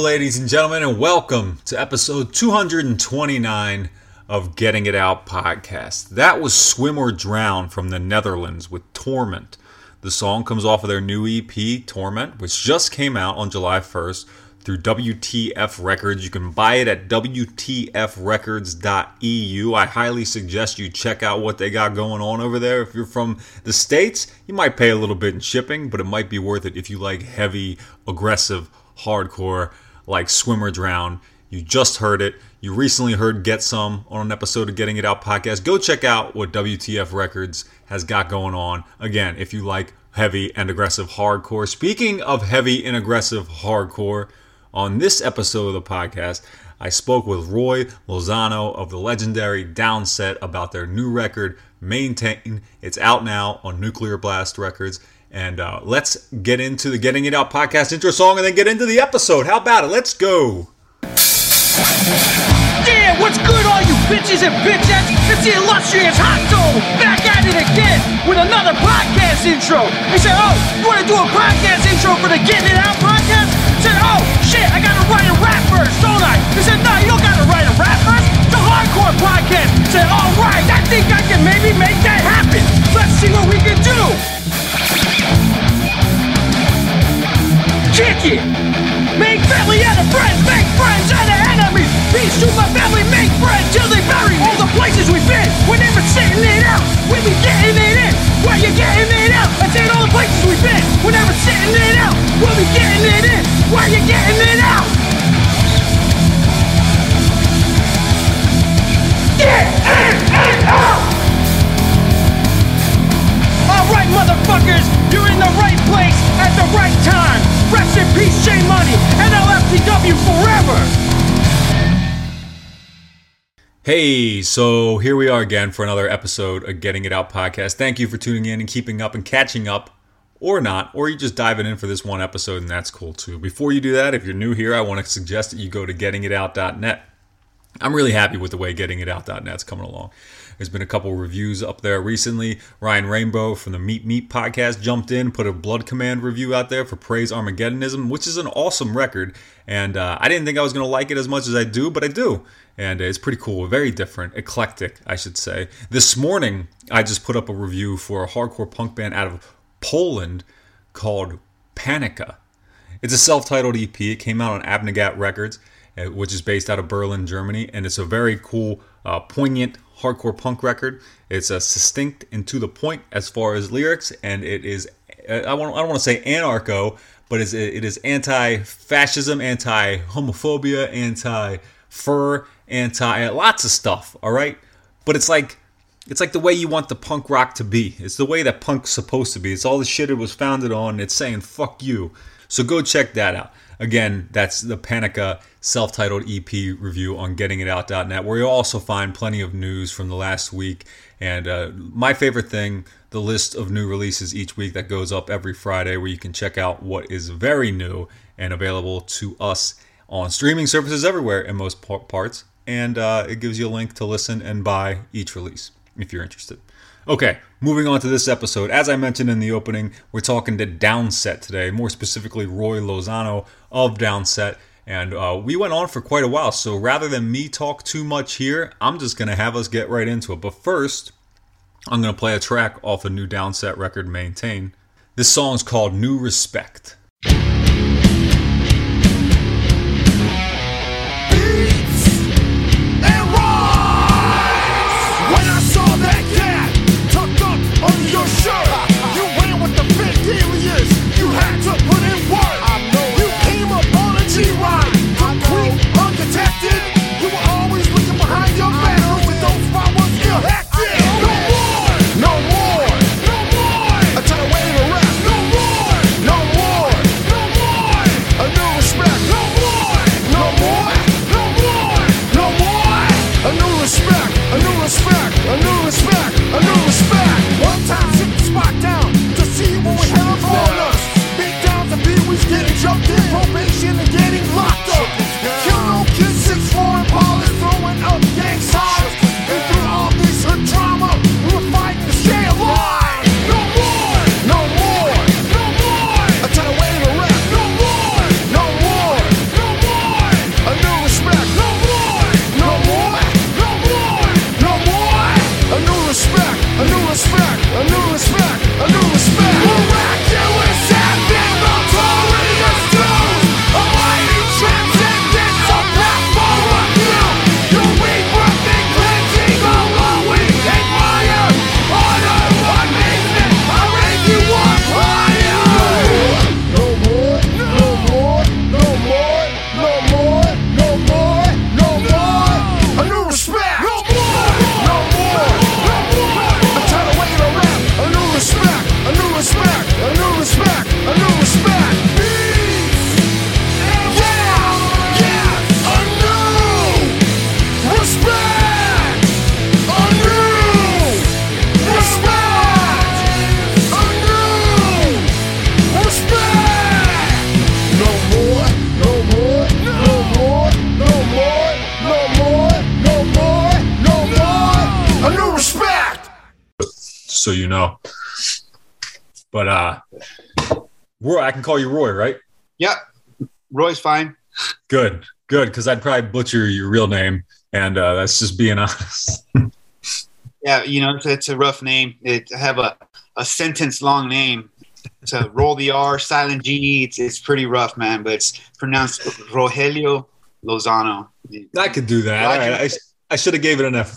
Ladies and gentlemen, and welcome to episode 229 of Getting It Out Podcast. That was Swim or Drown from the Netherlands with Torment. The song comes off of their new EP, Torment, which just came out on July 1st through WTF Records. You can buy it at wtfrecords.eu. I highly suggest you check out what they got going on over there. If you're from the States, you might pay a little bit in shipping, but it might be worth it if you like heavy, aggressive, hardcore like Swim or Drown. You just heard it. You recently heard Get Some on an episode of Getting It Out Podcast. Go check out what WTF Records has got going on. Again, if you like heavy and aggressive hardcore. Speaking of heavy and aggressive hardcore, on this episode of the podcast, I spoke with Roy Lozano of the legendary Downset about their new record, Maintain. It's out now on Nuclear Blast Records. And let's get into the Getting It Out Podcast intro song and then get into the episode. How about it? Let's go. Yeah, what's good, all you bitches and bitchettes? It's the illustrious hot dog back at it again with another podcast intro. They said, oh, you want to do a podcast intro for the Getting It Out Podcast? I said, oh, shit, I got to write a rap verse, don't I? They said, no, you don't got to write a rap verse. It's a hardcore podcast. I said, all right, I think I can maybe make that happen. Let's see what we can do. Check Frankie. Make family out of friends, make friends out of enemies. Peace to my family, make friends till they bury me. All the places we've been, we're never sitting it out. We be getting it in, where you getting it out. I said all the places we've been, we're never sitting it out. We'll be getting it in, where you getting it out. Get it out! Alright motherfuckers, you're in the right place at the right time. Rest in peace, J Money, and LFTW forever! Hey, so here we are again for another episode of Getting It Out Podcast. Thank you for tuning in and keeping up and catching up, or not, or you're just diving in for this one episode, and that's cool too. Before you do that, if you're new here, I want to suggest that you go to gettingitout.net. I'm really happy with the way gettingitout.net's coming along. There's been a couple reviews up there recently. Ryan Rainbow from the Meat podcast jumped in, put a Blood Command review out there for Praise Armageddonism, which is an awesome record. And I didn't think I was going to like it as much as I do, but I do. And it's pretty cool. Very different. Eclectic, I should say. This morning, I just put up a review for a hardcore punk band out of Poland called Panica. It's a self-titled EP. It came out on Abnegat Records, which is based out of Berlin, Germany, and it's a very cool, poignant, hardcore punk record. It's succinct and to the point as far as lyrics, and it is, I don't want to say anarcho, but it is anti-fascism, anti-homophobia, anti-fur, lots of stuff, all right? But it's like the way you want the punk rock to be. It's the way that punk's supposed to be. It's all the shit it was founded on. It's saying, fuck you. So go check that out. Again, that's the Panica self-titled EP review on gettingitout.net, where you'll also find plenty of news from the last week. And my favorite thing, the list of new releases each week that goes up every Friday, where you can check out what is very new and available to us on streaming services everywhere in most parts. And it gives you a link to listen and buy each release if you're interested. Okay, moving on to this episode. As I mentioned in the opening, we're talking to Downset today, more specifically Roy Lozano of Downset, and we went on for quite a while, so rather than me talk too much here, I'm just going to have us get right into it. But first, I'm going to play a track off a new Downset record, Maintain. This song's called New Respect. So you know, but Roy, I can call you Roy, right? Yep, Roy's fine. Good, because I'd probably butcher your real name, and that's just being honest. Yeah, you know, it's a rough name. I have a sentence long name. to roll the R, silent G. It's pretty rough, man, but it's pronounced Rogelio Lozano. I could do that. Roger, all right. I should have gave it an F.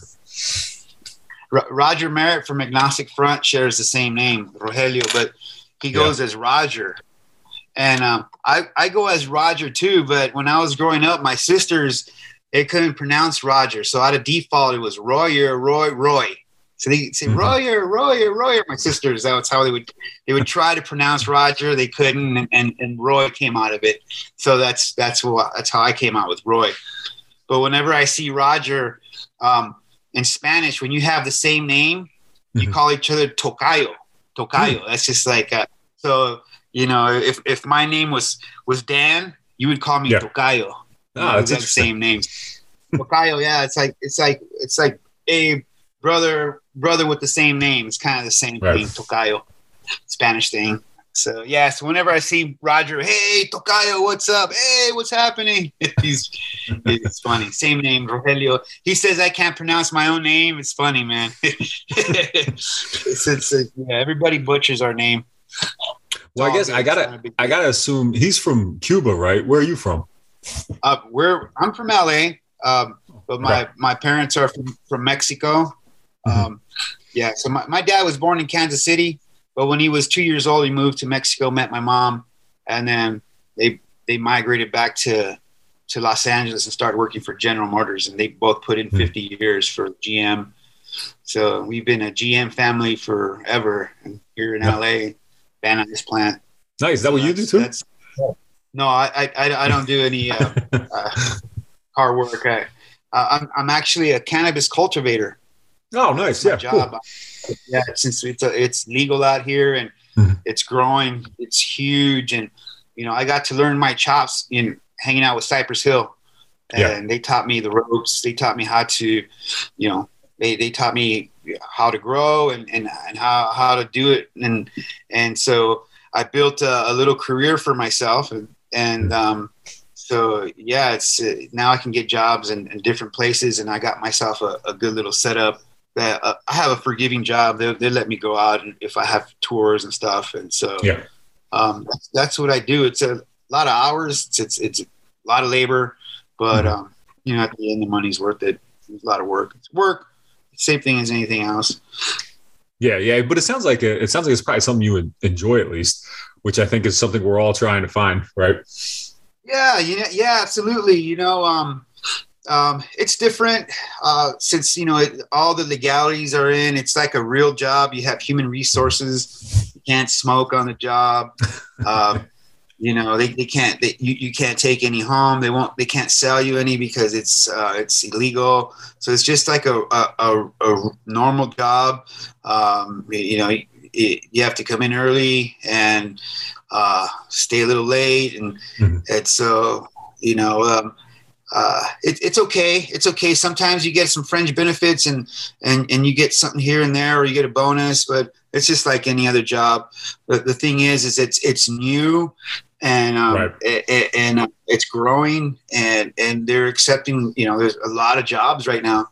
Roger Merritt from Agnostic Front shares the same name, Rogelio, but he goes as Roger. And I go as Roger too, but when I was growing up, my sisters, they couldn't pronounce Roger. So out of default, it was Roy. So they say Royer. My sisters, that's how they would try to pronounce Roger. They couldn't, and Roy came out of it. So that's how I came out with Roy. But whenever I see Roger in Spanish, when you have the same name, you call each other tocayo. That's just like so. You know, if my name was Dan, you would call me tocayo. Oh, that's the same name. Tocayo, yeah. It's like a brother with the same name. It's kind of the same thing, tocayo, Spanish thing. So yeah, so whenever I see Roger, hey tocayo, what's up? Hey, what's happening? It's funny. Same name, Rogelio. He says I can't pronounce my own name. It's funny, man. Everybody butchers our name. Well, I guess I gotta assume he's from Cuba, right? Where are you from? I'm from LA, but my parents are from Mexico. Yeah, so my dad was born in Kansas City, but when he was 2 years old, he moved to Mexico, met my mom, and then they migrated back to Los Angeles and started working for General Motors, and they both put in 50 years for GM. So we've been a GM family forever here in LA, Van Nuys plant. Nice. Is that what you do too? No, I don't do any car work. I'm actually a cannabis cultivator. Oh, nice. Yeah, job. Cool. Yeah, since it's legal out here and it's growing, it's huge. And, you know, I got to learn my chops in hanging out with Cypress Hill. And they taught me the ropes. They taught me how to, you know, they taught me how to grow and how to do it. And so I built a little career for myself. So yeah, it's now I can get jobs in different places, and I got myself a good little setup that I have a forgiving job. They let me go out if I have tours and stuff, and so that's what I do. It's a lot of hours. It's a lot of labor, but you know, at the end, the money's worth it. It's a lot of work. It's work, same thing as anything else. Yeah, but it sounds like it's probably something you would enjoy at least, which I think is something we're all trying to find, right? Yeah, absolutely. You know, it's different since, you know, all the legalities are in. It's like a real job. You have human resources. You can't smoke on the job. You know, you can't take any home. They can't sell you any because it's illegal. So it's just like a normal job. You know, you have to come in early and stay a little late, and it's so you know it's okay. Sometimes you get some fringe benefits and you get something here and there, or you get a bonus, but it's just like any other job. But the thing is it's new, and it's growing, and they're accepting. You know, there's a lot of jobs right now,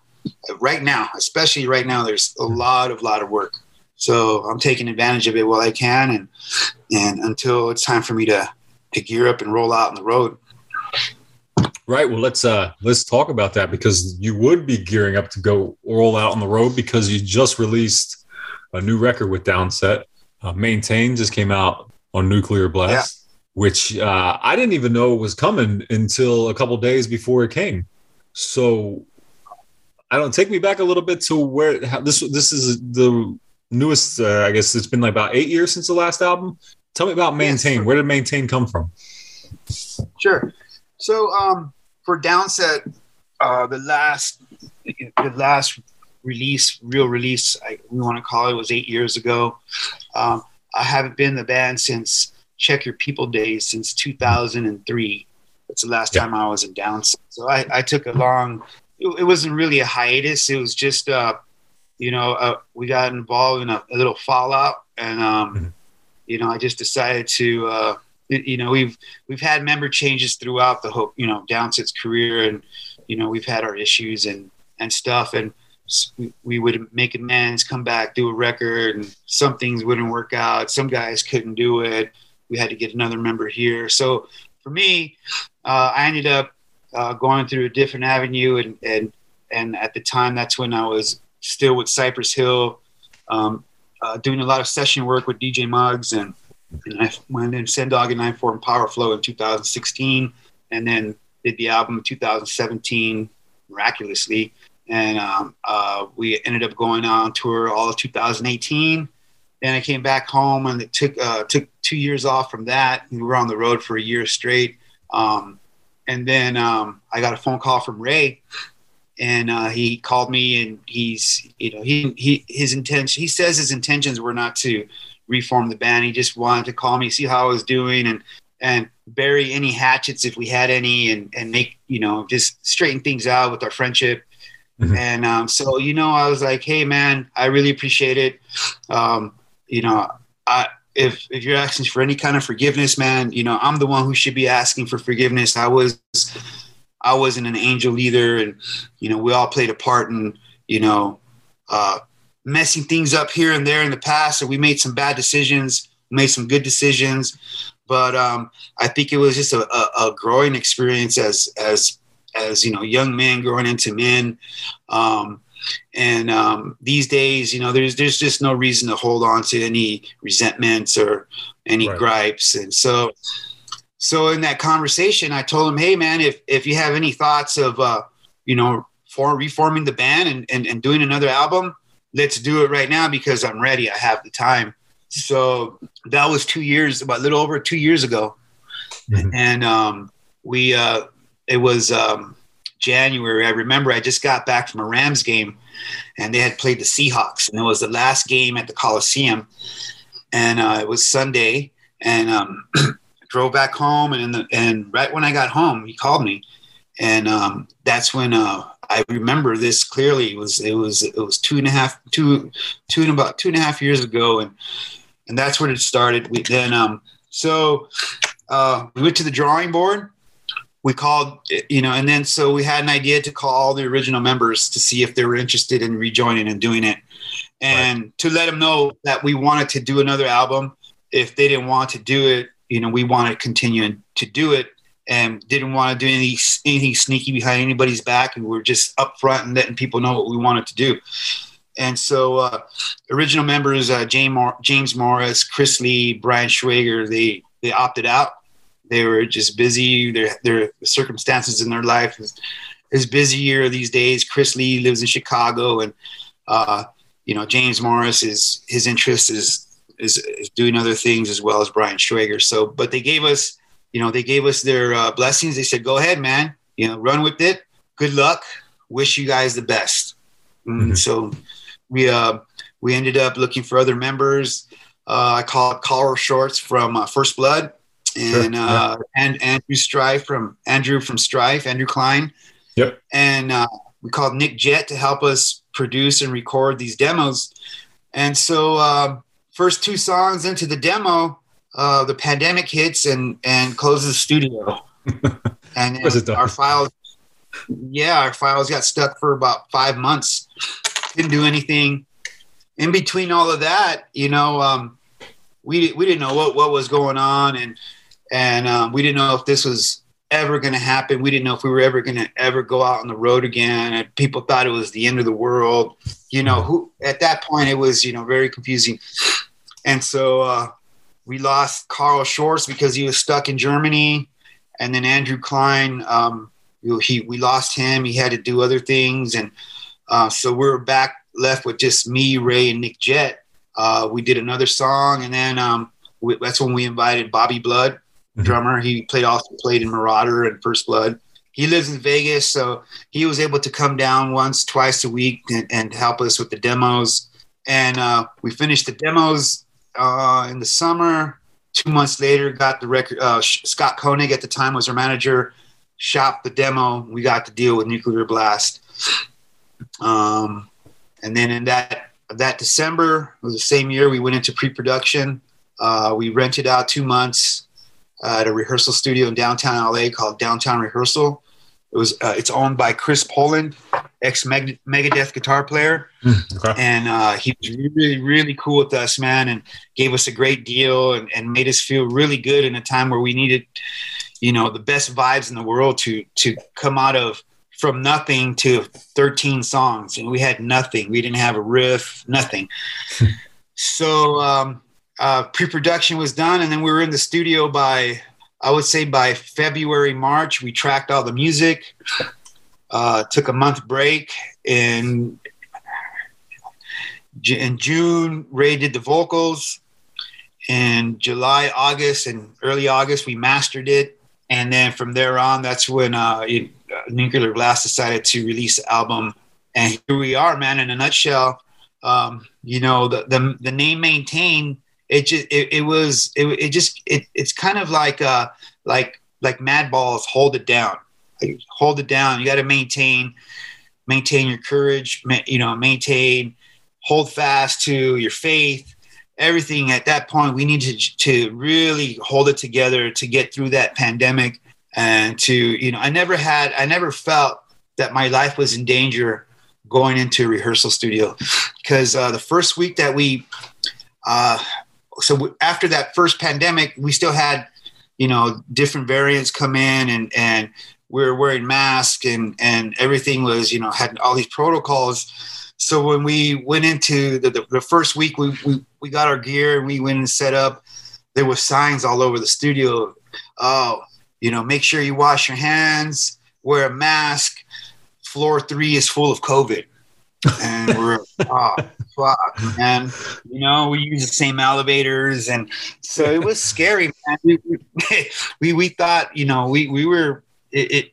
especially right now. There's a lot of work. So I'm taking advantage of it while I can, and until it's time for me to gear up and roll out on the road. Right. Well, let's talk about that, because you would be gearing up to go roll out on the road because you just released a new record with Downset. Maintain just came out on Nuclear Blast, which I didn't even know was coming until a couple of days before it came. So I don't take me back a little bit to where this is the newest, I guess it's been like about 8 years since the last album. Tell me about Maintain. Yes. Where did Maintain come from? Sure. So for Downset, the last release, real release, we want to call it, was 8 years ago. I haven't been in the band since Check Your People days, since 2003. That's the last time I was in Downset. So I took a long. It wasn't really a hiatus. It was just you know, we got involved in a little fallout, and you know, I just decided to, you know, we've had member changes throughout the whole, you know, Downset's career, and you know, we've had our issues and stuff, and we would make amends, come back, do a record, and some things wouldn't work out. Some guys couldn't do it. We had to get another member here. So for me, I ended up going through a different avenue. And at the time, that's when I was still with Cypress Hill, doing a lot of session work with DJ Muggs. And I went in Sendog and I formed Power Flow in 2016, and then did the album in 2017, miraculously. And we ended up going on tour all of 2018. Then I came back home, and it took 2 years off from that. We were on the road for a year straight. And then I got a phone call from Ray, and he called me, and he says his intentions were not to reform the band. He just wanted to call me, see how I was doing, and bury any hatchets if we had any, and make, just straighten things out with our friendship. Mm-hmm. And so, I was like, hey man, I really appreciate it. If you're asking for any kind of forgiveness, man, I'm the one who should be asking for forgiveness. I wasn't an angel either. And, we all played a part in, messing things up here and there in the past. So we made some bad decisions, made some good decisions, but I think it was just a growing experience as young men growing into men. These days, there's just no reason to hold on to any resentments or any gripes. And so in that conversation, I told him, hey man, if you have any thoughts of, reforming the band and doing another album, let's do it right now, because I'm ready. I have the time. So that was 2 years, about a little over 2 years ago. Mm-hmm. And it was January. I remember I just got back from a Rams game, and they had played the Seahawks, and it was the last game at the Coliseum. And it was Sunday, and drove back home. And right when I got home, he called me. And that's when I remember this clearly. It was about 2.5 years ago, and that's when it started. We then we went to the drawing board. We called, and then so we had an idea to call all the original members to see if they were interested in rejoining and doing it, and to let them know that we wanted to do another album. If they didn't want to do it, we wanted continuing to do it. And didn't want to do anything sneaky behind anybody's back. And we were just upfront and letting people know what we wanted to do. And so original members, James Morris, Chris Lee, Brian Schwager, they opted out. They were just busy. Their circumstances in their life is busier these days. Chris Lee lives in Chicago, and James Morris, his interest is doing other things, as well as Brian Schwager. So, but they gave us, their blessings. They said, go ahead, man, run with it. Good luck. Wish you guys the best. Mm-hmm. So we ended up looking for other members. I called Carl Shorts from First Blood, and, sure. And Andrew from Strife, Andrew Klein. Yep. And we called Nick Jett to help us produce and record these demos. And so first two songs into the demo, the pandemic hits and closes the studio, and our files got stuck for about 5 months. Didn't do anything. In between all of that, we didn't know what was going on, and we didn't know if this was ever going to happen. We didn't know if we were ever going to go out on the road again. And people thought it was the end of the world. Who at that point it was very confusing, and so. We lost Carl Schwartz because he was stuck in Germany, and then Andrew Klein, we lost him. He had to do other things, and so we're left with just me, Ray, and Nick Jett. We did another song, and then that's when we invited Bobby Blood, the drummer. He also played in Marauder and First Blood. He lives in Vegas, so he was able to come down twice a week and help us with the demos. And we finished the demos. In the summer, 2 months later, got the record. Scott Koenig at the time was our manager, shopped the demo. We got the deal with Nuclear Blast. And then in that December, it was the same year, we went into pre-production. We rented out 2 months at a rehearsal studio in downtown LA called Downtown Rehearsal. It's owned by Chris Poland, ex-Megadeth guitar player. Okay. And he was really, really cool with us, man, and gave us a great deal and made us feel really good in a time where we needed, you know, the best vibes in the world to come out of from nothing to 13 songs. And we had nothing. We didn't have a riff, nothing. So pre-production was done, and then we were in the studio by, I would say by February, March. We tracked all the music. Took a month break, and in June, Ray did the vocals. In July, August, and early August, we mastered it. And then from there on, that's when Nuclear Blast decided to release the album. And here we are, man, in a nutshell. You know, the name Maintain, it's kind of like Mad Balls, hold it down. Like, hold it down. You got to maintain your courage, hold fast to your faith, everything. At that point, we need to really hold it together to get through that pandemic. And to, you know, I never felt that my life was in danger going into a rehearsal studio, because the first week that we, after that first pandemic, we still had, you know, different variants come in and we were wearing masks and everything was, you know, had all these protocols. So when we went into the first week, we got our gear and we went and set up. There were signs all over the studio. Oh, you know, make sure you wash your hands, wear a mask. Floor 3 is full of COVID. And we're, oh, fuck, man. You know, we use the same elevators. And so it was scary, man. We thought, you know, we were...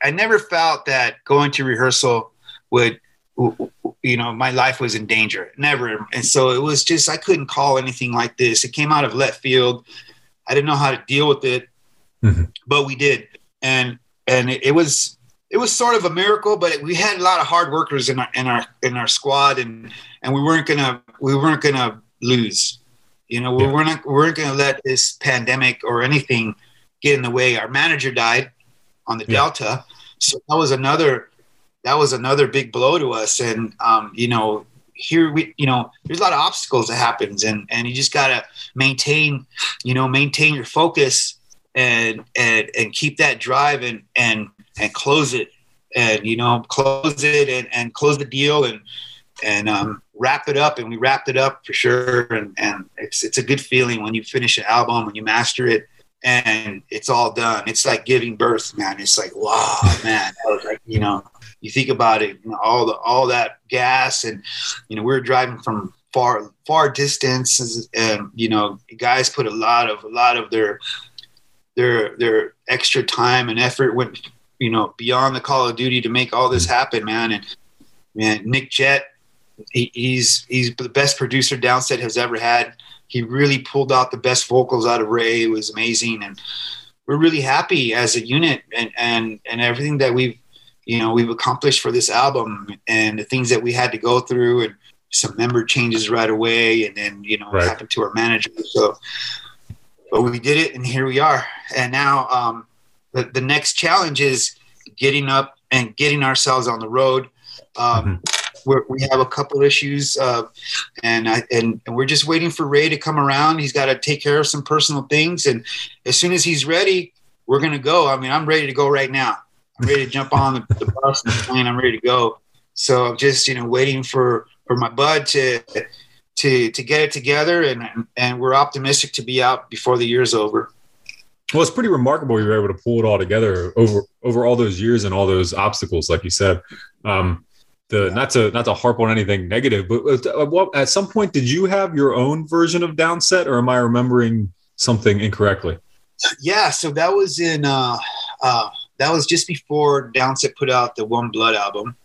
I never felt that going to rehearsal would, you know, my life was in danger. Never. And so it was just, I couldn't call anything like this. It came out of left field. I didn't know how to deal with it, but we did. And it was sort of a miracle, but we had a lot of hard workers in our squad, and we weren't gonna lose. You know, we weren't gonna let this pandemic or anything get in the way. Our manager died on the Delta. So that was another big blow to us. And, you know, here we, you know, there's a lot of obstacles that happens, and you just got to maintain your focus and keep that drive and close it and close the deal and wrap it up. And we wrapped it up for sure. And it's a good feeling when you finish an album, when you master it, and it's all done. It's like giving birth, man. It's like, wow, man. I was like, you know, you think about it, you know, all that gas, and you know, we were driving from far distances, and you know, guys put a lot of their extra time and effort, went, you know, beyond the call of duty to make all this happen, man. And man, Nick Jett, he's the best producer Downset has ever had. He really pulled out the best vocals out of Ray. It was amazing. And we're really happy as a unit and everything that we've accomplished for this album, and the things that we had to go through, and some member changes right away. And then, you know, It happened to our manager. So, but we did it, and here we are. And now the next challenge is getting up and getting ourselves on the road. We have a couple issues, and we're just waiting for Ray to come around. He's got to take care of some personal things, and as soon as he's ready, we're gonna go. I mean, I'm ready to go right now. I'm ready to jump on the bus and the plane. I'm ready to go. So I'm just, you know, waiting for my bud to get it together, and we're optimistic to be out before the year's over. Well, it's pretty remarkable you were able to pull it all together over all those years and all those obstacles, like you said. Not to harp on anything negative, but at some point, did you have your own version of Downset, or am I remembering something incorrectly? Yeah, so that was that was just before Downset put out the One Blood album.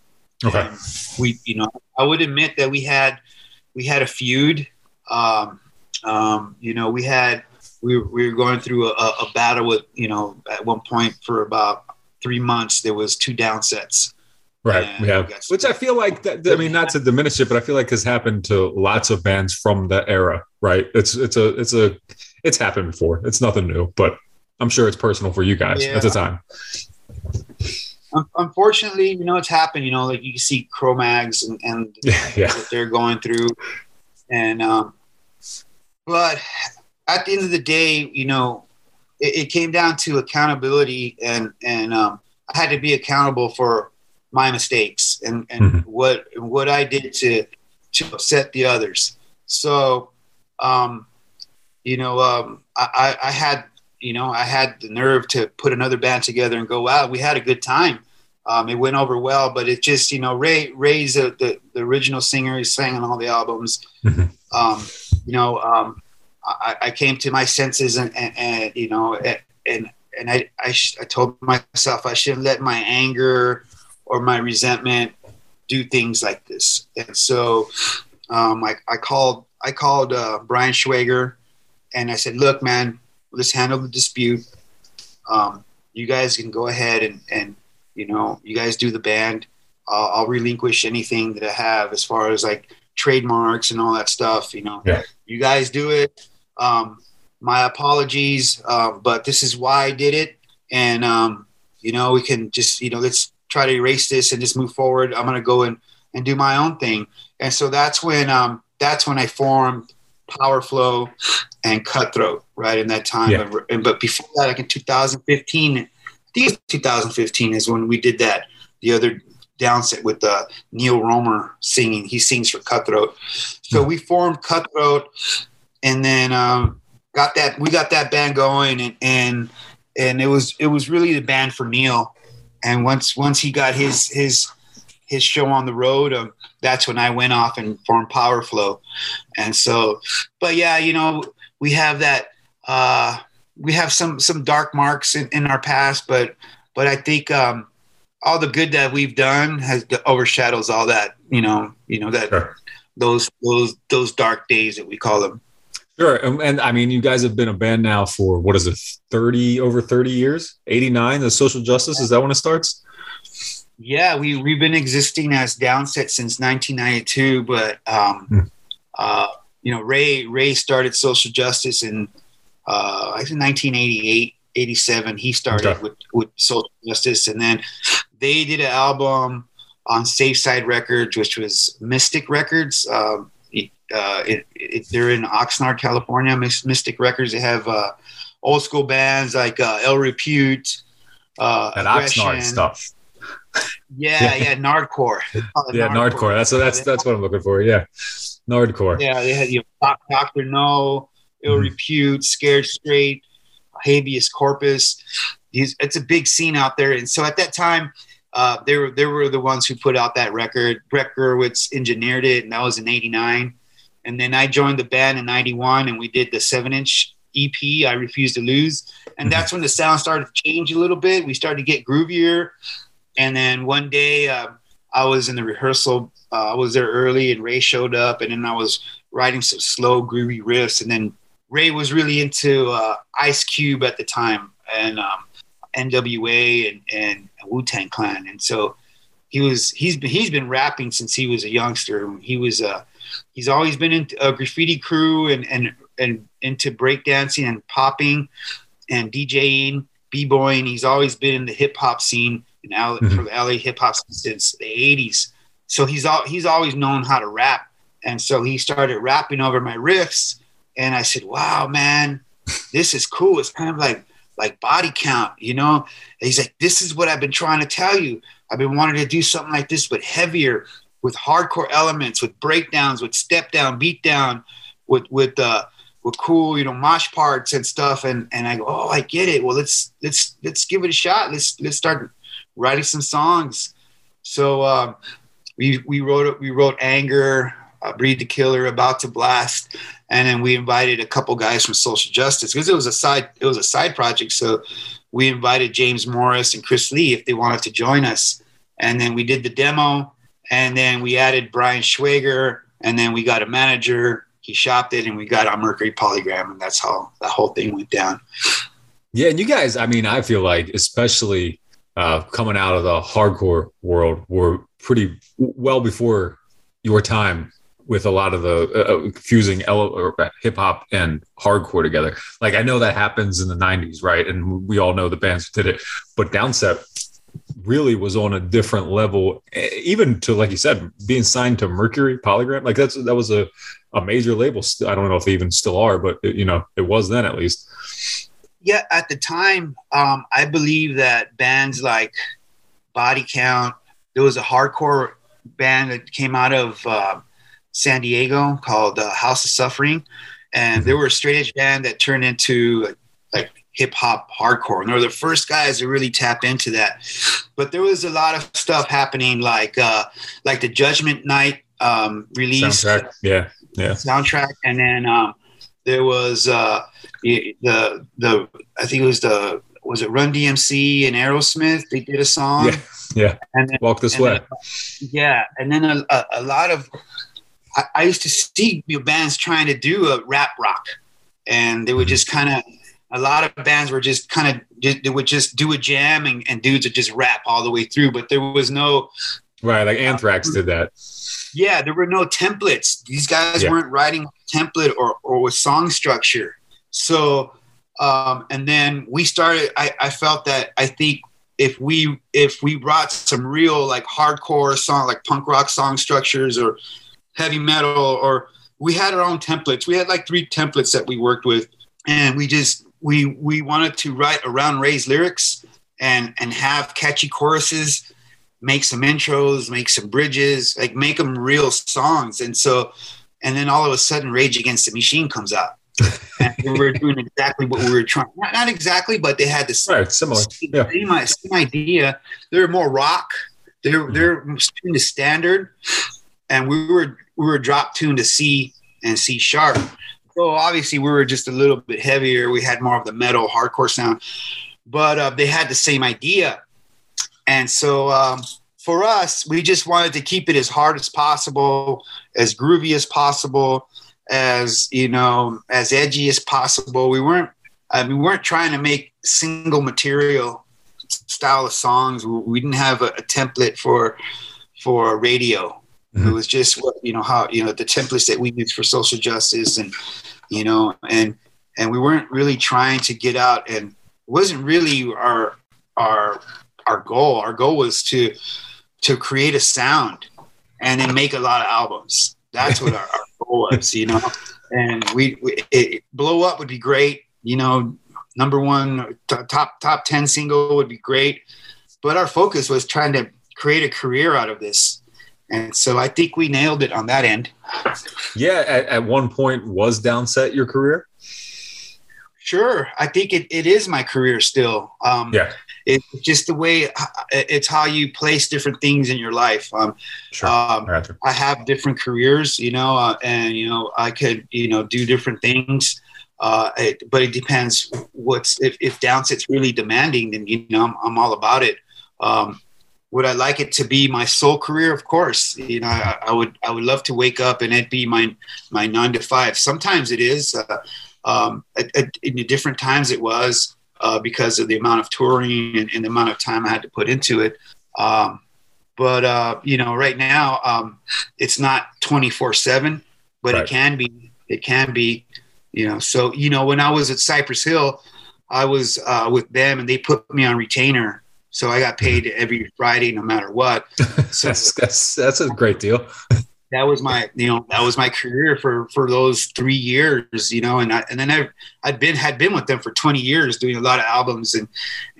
Okay, and we, you know, I would admit that we had a feud. You know, we were going through a battle with, you know, at one point for about 3 months there was 2 Downsets. Right, yeah, we have, which I feel like, that, I mean, not to diminish it, but I feel like has happened to lots of bands from that era, right? It's happened before. It's nothing new, but I'm sure it's personal for you guys at the time. Unfortunately, you know, it's happened, you know, like you see Cro-Mags and yeah. what they're going through. And, but at the end of the day, you know, it came down to accountability and I had to be accountable for my mistakes and mm-hmm. what I did to upset the others. So, you know, I had the nerve to put another band together and go out. We had a good time. It went over well, but it just, you know, Ray's the original singer. He sang on all the albums. Mm-hmm. I came to my senses and you know, and I told myself I shouldn't let my anger or my resentment do things like this. And so, I called Brian Schwager and I said, look, man, let's handle the dispute. You guys can go ahead and, you know, you guys do the band. I'll relinquish anything that I have as far as like trademarks and all that stuff, you know, yeah. You guys do it. My apologies. But this is why I did it. And, you know, we can just, you know, let's try to erase this and just move forward. I'm going to go and do my own thing. And so that's when I formed Power Flow and Cutthroat right in that time. Yeah. But before that, like in 2015, I think 2015 is when we did that. The other Downset with Neil Romer singing. He sings for Cutthroat. So we formed Cutthroat and then we got that band going and it was really the band for Neil. And once he got his show on the road, that's when I went off and formed Power Flow. And so, but yeah, you know, we have that, we have some dark marks in our past, but I think, all the good that we've done has overshadows all that, you know, that sure. those dark days that we call them. Sure. And I mean, you guys have been a band now for, what is it? Over 30 years, 89, the Social Justice. Is that when it starts? Yeah. We've been existing as Downset since 1992, but, you know, Ray started Social Justice in, I think 1988, 87. He started okay. with Social Justice. And then they did an album on Safe Side Records, which was Mystic Records. They're in Oxnard, California. Mystic Records. They have old school bands like El Repute, that Oxnard stuff. yeah, Nardcore. Yeah, Nardcore. That's what I'm looking for. Yeah, Nardcore. Yeah, they had Dr. No, El Repute, Scared Straight, Habeas Corpus. It's a big scene out there, and so at that time. They were the ones who put out that record. Brett Gurwitz engineered it, and that was in 89. And then I joined the band in 91, and we did the 7-inch EP, I Refuse to Lose. And that's when the sound started to change a little bit. We started to get groovier. And then one day I was in the rehearsal. I was there early, and Ray showed up, and then I was writing some slow, groovy riffs. And then Ray was really into Ice Cube at the time, and NWA and Wu-Tang Clan, and so he's been rapping since he was a youngster. He's always been into a graffiti crew and into breakdancing and popping and DJing, b-boying. He's always been in the hip hop scene in LA, from LA hip hop since the 80s. So he's always known how to rap, and so he started rapping over my riffs, and I said, "Wow, man, this is cool. It's kind of like Body Count, you know?" And he's like, "This is what I've been trying to tell you. I've been wanting to do something like this, but heavier, with hardcore elements, with breakdowns, with step down, beat down, with cool, you know, mosh parts and stuff." And I go, "Oh, I get it. Well, let's give it a shot. Let's start writing some songs." So we wrote Anger, Breed the Killer, About to Blast, and then we invited a couple guys from Social Justice because it was a side project. So we invited James Morris and Chris Lee if they wanted to join us, and then we did the demo, and then we added Brian Schwager, and then we got a manager. He shopped it, and we got on Mercury Polygram, and that's how the whole thing went down. Yeah, and you guys, I mean, I feel like especially coming out of the hardcore world, were pretty well before your time with a lot of the fusing hip hop and hardcore together. Like I know that happens in the 90s, right? And we all know the bands that did it, but Downset really was on a different level, even to, like you said, being signed to Mercury, Polygram. Like that was a major label. I don't know if they even still are, but it was then at least. Yeah. At the time, I believe that bands like Body Count, there was a hardcore band that came out of San Diego called House of Suffering. And mm-hmm. they were a straight edge band that turned into like hip hop hardcore. And they were the first guys to really tap into that. But there was a lot of stuff happening like the Judgment Night release. Soundtrack. Yeah. Soundtrack. And then there was the I think it was was it Run DMC and Aerosmith? They did a song. Yeah. And then, Walk This Way. And then a lot of I used to see bands trying to do a rap rock, and they would just kind of, a lot of bands were just kind of, they would just do a jam and dudes would just rap all the way through, but there was no. Right. Like Anthrax did that. Yeah. There were no templates. These guys weren't writing a template or with song structure. So, and then we started, I felt that I think if we brought some real like hardcore song, like punk rock song structures or heavy metal, or we had our own templates. We had like 3 templates that we worked with, and we wanted to write around Ray's lyrics and have catchy choruses, make some intros, make some bridges, like make them real songs. And then all of a sudden Rage Against the Machine comes out. And we were doing exactly what we were trying. Not exactly, but they had the same idea. They're more rock. They're doing the standard. And we were drop tuned to C and C sharp. So obviously we were just a little bit heavier. We had more of the metal hardcore sound, but they had the same idea. And so for us, we just wanted to keep it as hard as possible, as groovy as possible, as edgy as possible. We weren't trying to make single material style of songs. We didn't have a template for radio. Mm-hmm. It was just the templates that we used for social justice, and we weren't really trying to get out, and wasn't really our goal. Our goal was to create a sound and then make a lot of albums. That's what our goal was, And we blow up would be great, number one top 10 single would be great, but our focus was trying to create a career out of this. And so I think we nailed it on that end. Yeah. At one point, was Downset your career? Sure. I think it is my career still. It's just the way it's how you place different things in your life. I have different careers, and I could, do different things. But it depends if Downset's really demanding, then, I'm all about it. Would I like it to be my sole career? Of course, I would love to wake up and it be my 9 to 5. Sometimes it is. In different times it was because of the amount of touring and the amount of time I had to put into it. But right now it's not 24/7, but right. It can be. So when I was at Cypress Hill, I was with them and they put me on retainer. So I got paid every Friday, no matter what. So that's a great deal. That was my, career for those 3 years, and then I'd been with them for 20 years doing a lot of albums.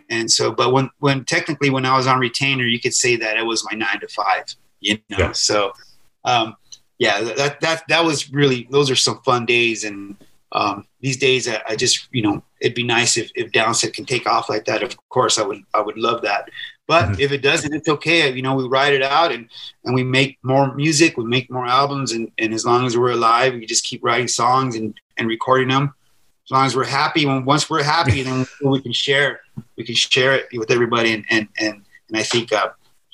But when technically when I was on retainer, you could say that it was my 9 to 5, Yeah. So, that was really, those are some fun days. And these days I just, it'd be nice if Downset can take off like that. Of course, I would love that. But if it doesn't, it's okay. We ride it out and we make more music, we make more albums, and as long as we're alive, we just keep writing songs and recording them. As long as we're happy, once we're happy, then we can share it with everybody. And I think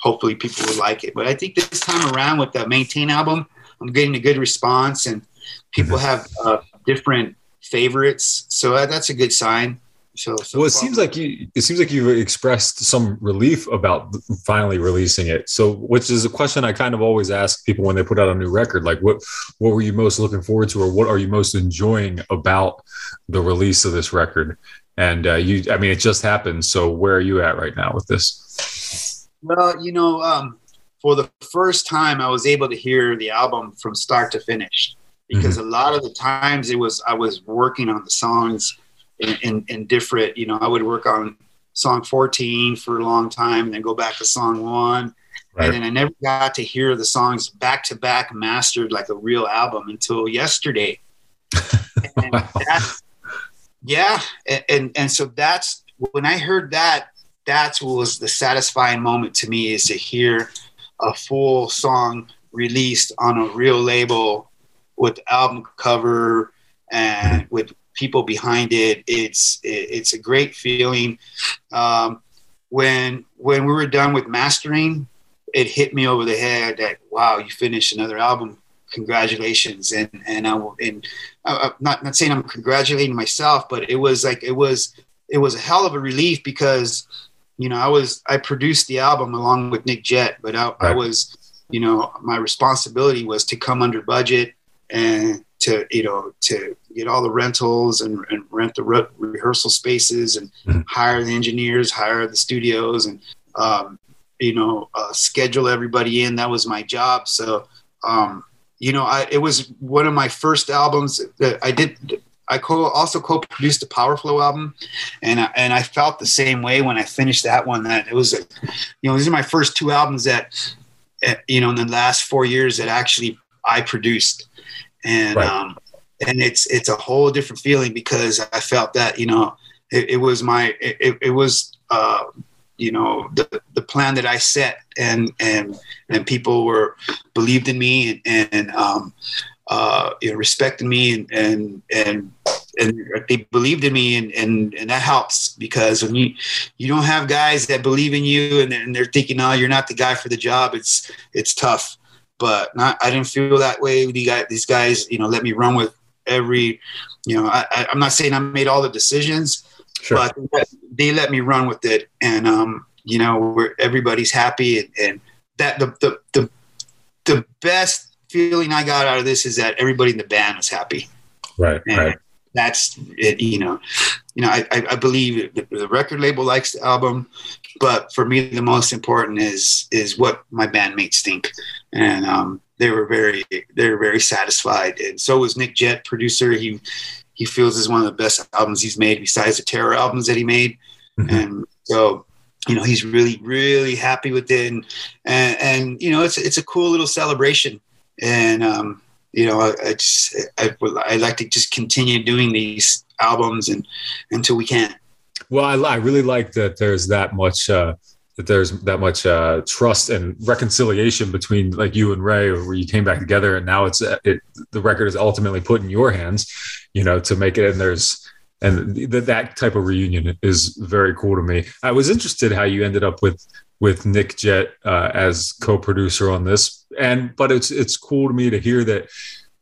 hopefully people will like it. But I think this time around with the Maintain album, I'm getting a good response, and people have different favorites, so that's a good sign. So well, it seems like you've expressed some relief about finally releasing it, so which is a question I kind of always ask people when they put out a new record, like what were you most looking forward to, or what are you most enjoying about the release of this record? And it just happened, so where are you at right now with this? Well, you know, for the first time, I was able to hear the album from start to finish, because a lot of the times it was, I was working on the songs in different, you know, I would work on song 14 for a long time and then go back to song 1. Right. And then I never got to hear the songs back to back mastered like a real album until yesterday. And wow. Yeah. And so that's when I heard that, that was the satisfying moment to me, is to hear a full song released on a real label with album cover and with people behind it. It's a great feeling. When we were done with mastering, it hit me over the head that, wow, you finished another album. Congratulations. And I'm not saying I'm congratulating myself, but it was a hell of a relief, because, you know, I produced the album along with Nick Jett, but I was, you know, my responsibility was to come under budget and to, you know, to get all the rentals and rent the rehearsal spaces and hire the engineers, hire the studios, and, you know, schedule everybody in. That was my job. So, you know, it was one of my first albums that I did. I also co-produced the Power Flow album, and I felt the same way when I finished that one. That it was, you know, these are my first two albums that, you know, in the last 4 years that actually I produced, and right. And it's a whole different feeling, because I felt that, you know, it was you know, the plan that I set, and people believed in me and you know, respected me and they believed in me, and that helps, because when you don't have guys that believe in you and they're thinking, oh, you're not the guy for the job, it's tough. But I didn't feel that way. These guys, you know, let me run with every, you know, I'm not saying I made all the decisions, sure. But they let me run with it, and you know, everybody's happy, and that the best feeling I got out of this is that everybody in the band was happy, right? And right. That's it, you know. You know, I believe the record label likes the album, but for me, the most important is what my bandmates think, and they were very satisfied, and so was Nick Jett, producer. He feels is one of the best albums he's made, besides the terror albums that he made. Mm-hmm. And so, you know, he's really, really happy with it. And you know, it's a cool little celebration. And, you know, I like to just continue doing these albums until we can. Well, I really like that there's that much trust and reconciliation between, like, you and Ray, where you came back together, and now the record is ultimately put in your hands, you know, to make it. And that type of reunion is very cool to me. I was interested how you ended up with Nick Jett as co-producer on this, but it's cool to me to hear that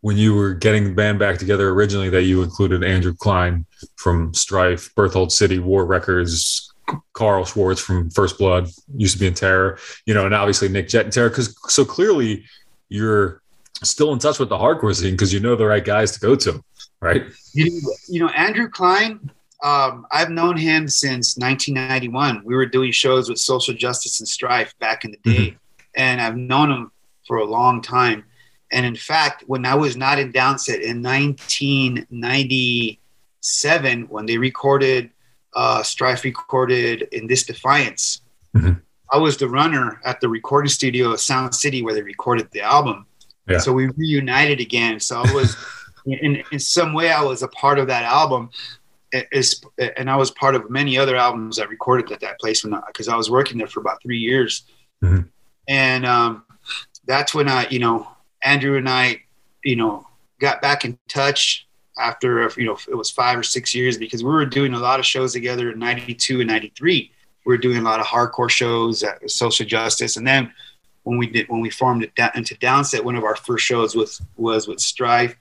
when you were getting the band back together originally, that you included Andrew Klein from Strife, Berthold City, War Records, Carl Schwartz from First Blood, used to be in Terror, you know, and obviously Nick Jett and Terror, because so clearly you're still in touch with the hardcore scene, because you know the right guys to go to, right? You know, Andrew Klein, I've known him since 1991. We were doing shows with Social Justice and Strife back in the day, and I've known him for a long time. And in fact, when I was not in Downset in 1997, when they recorded Strife recorded In This Defiance. Mm-hmm. I was the runner at the recording studio of Sound City where they recorded the album. Yeah. So we reunited again. So I was, in some way, I was a part of that album. And I was part of many other albums I recorded at that place, because I was working there for about 3 years. Mm-hmm. And that's when I, you know, Andrew and I, you know, got back in touch after, you know, it was 5 or 6 years, because we were doing a lot of shows together in 92 and 93. We were doing a lot of hardcore shows at Social Justice. And then when we formed it into Downset, one of our first shows was with Strife.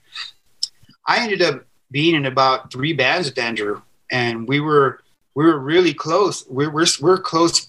I ended up being in about 3 bands with Andrew, and we were really close. We're close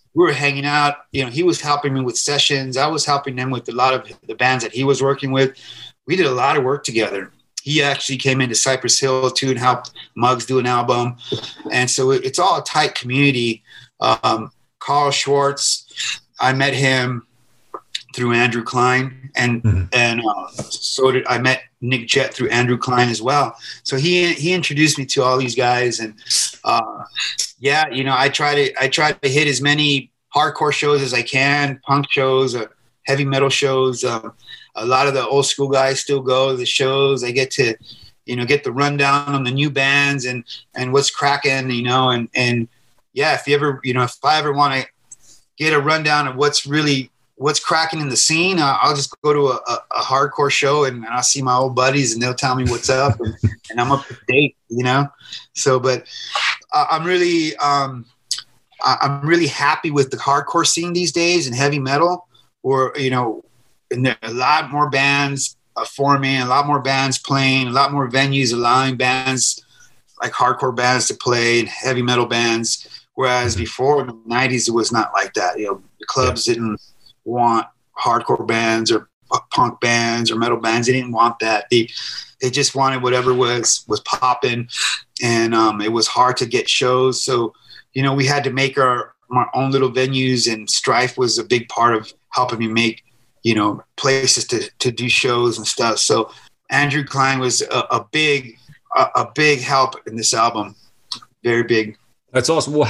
we were hanging out, you know, he was helping me with sessions. I was helping him with a lot of the bands that he was working with. We did a lot of work together. He actually came into Cypress Hill too and helped Muggs do an album. And so it's all a tight community. Carl Schwartz, I met him through Andrew Klein, and I met Nick Jett through Andrew Klein as well. So he introduced me to all these guys, and I try to hit as many hardcore shows as I can, punk shows, heavy metal shows. A lot of the old school guys still go to the shows. I get to, you know, get the rundown on the new bands and what's cracking, you know, and yeah, if I ever want to get a rundown of what's cracking in the scene, I'll just go to a hardcore show and I'll see my old buddies and they'll tell me what's up and I'm up to date, you know? So, but I'm really happy with the hardcore scene these days and heavy metal, or, you know, and there are a lot more bands forming, a lot more bands playing, a lot more venues allowing bands like hardcore bands to play and heavy metal bands. Whereas before in the 90s, it was not like that. You know, the clubs didn't want hardcore bands or punk bands or metal bands. They didn't want that. They just wanted whatever was popping, and it was hard to get shows. So, you know, we had to make our own little venues, and Strife was a big part of helping me make, you know, places to do shows and stuff. So Andrew Klein was a big help in this album. Very big. That's awesome. Well,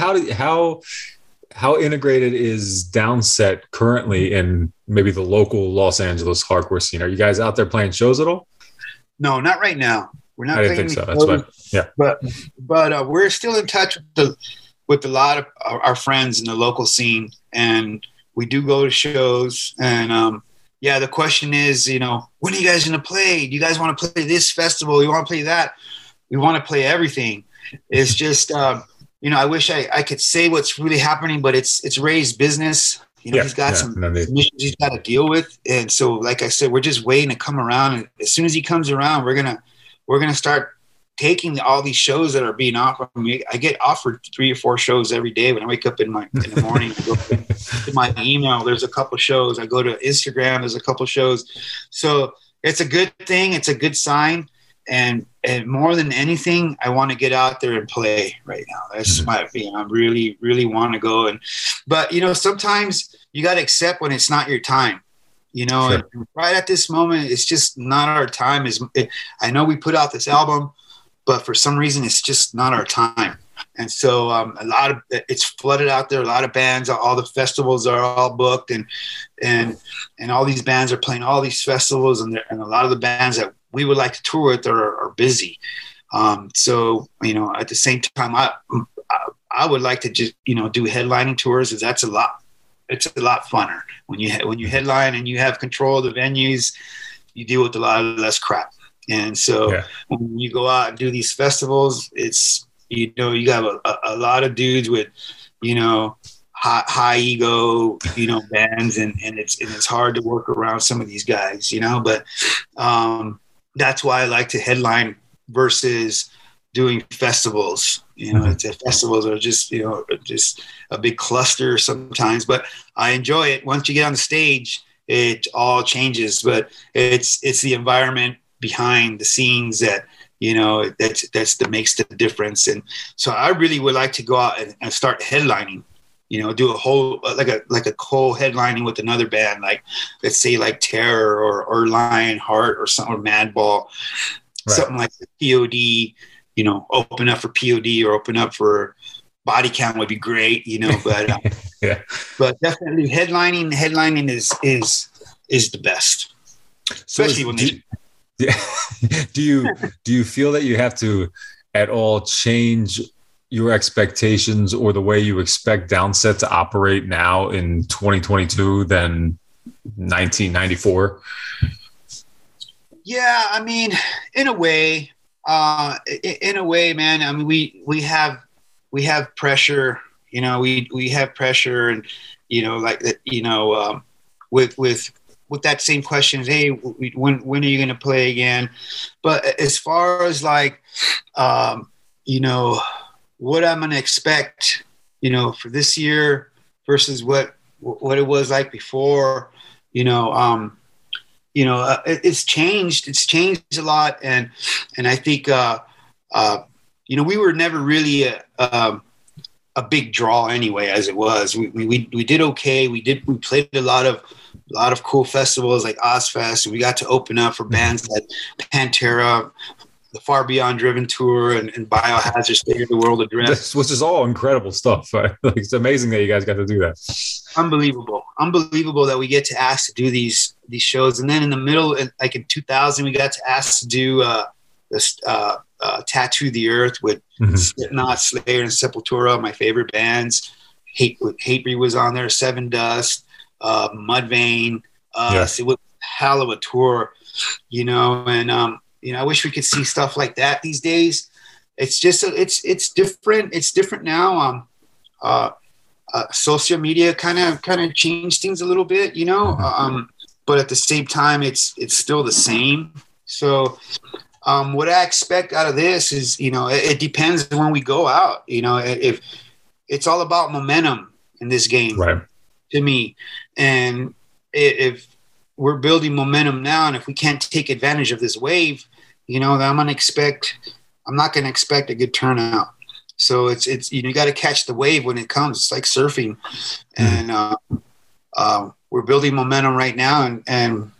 how integrated is Downset currently in maybe the local Los Angeles hardcore scene? Are you guys out there playing shows at all? No, not right now. We're not. I didn't think so. That's why. Yeah. But we're still in touch with a lot of our friends in the local scene, and we do go to shows. And the question is, you know, when are you guys going to play? Do you guys want to play this festival? You want to play that? We want to play everything. It's just, you know, I wish I could say what's really happening, but it's Ray's business. You know, he's got some issues he's got to deal with, and so, like I said, we're just waiting to come around. And as soon as he comes around, we're gonna start taking all these shows that are being offered. I mean, I get offered 3 or 4 shows every day when I wake up in the morning. I go to my email. There's a couple shows. I go to Instagram. There's a couple shows. So it's a good thing. It's a good sign. And more than anything, I want to get out there and play right now. That's my opinion. I really, really want to go. But, you know, sometimes you got to accept when it's not your time, you know. Sure. And right at this moment, it's just not our time. I know we put out this album, but for some reason, it's just not our time. And so it's flooded out there. A lot of bands, all the festivals are all booked, and all these bands are playing all these festivals, and a lot of the bands that we would like to tour with are busy. So, you know, at the same time, I would like to just, you know, do headlining tours. That's a lot funner when you headline and you have control of the venues. You deal with a lot of less crap. And so when you go out and do these festivals, it's, you know, you got a lot of dudes with, you know, high ego, you know, bands, and it's hard to work around some of these guys, you know. But that's why I like to headline versus doing festivals. You know, festivals are just, you know, just a big cluster sometimes, but I enjoy it. Once you get on the stage, it all changes, but it's the environment behind the scenes that you know, that's that makes the difference. And so I really would like to go out and start headlining, you know, do a whole, like a co-headlining with another band, like let's say like Terror or Lionheart or something, or Madball, right. Something like the POD, you know, open up for POD or open up for Body Count would be great, you know, but, yeah. But definitely headlining is the best. Especially when do you feel that you have to at all change your expectations or the way you expect Downset to operate now in 2022 than 1994? Yeah, I mean, in a way, man. I mean, we have pressure, you know. We have pressure, and you know, like that, you know, with that same question, hey, when are you going to play again? But as far as like, you know, what I'm going to expect, you know, for this year versus what it was like before, you know, it's changed. It's changed a lot. And I think, you know, we were never really a big draw anyway, as it was. We did okay. We played a lot of cool festivals like Ozfest, and we got to open up for bands like Pantera, the Far Beyond Driven Tour, and Biohazard State of the World Address. This, which is all incredible stuff. Right? Like, it's amazing that you guys got to do that. Unbelievable that we get to ask to do these shows. And then in the middle, like in 2000, we got to ask to do this Tattoo the Earth with Slipknot, Slayer, and Sepultura, my favorite bands. Hatebreed was on there, Seven Dust, Mudvayne. So it was a hell of a tour, you know, and you know, I wish we could see stuff like that these days. It's just it's different. It's different now. Social media kind of changed things a little bit, you know. But at the same time, it's still the same. So what I expect out of this is, you know, it depends when we go out. You know, if it's all about momentum in this game, right? To me, and if we're building momentum now, and if we can't take advantage of this wave, you know, then I'm not going to expect a good turnout. So it's, you know, you got to catch the wave when it comes. It's like surfing, and we're building momentum right now. And,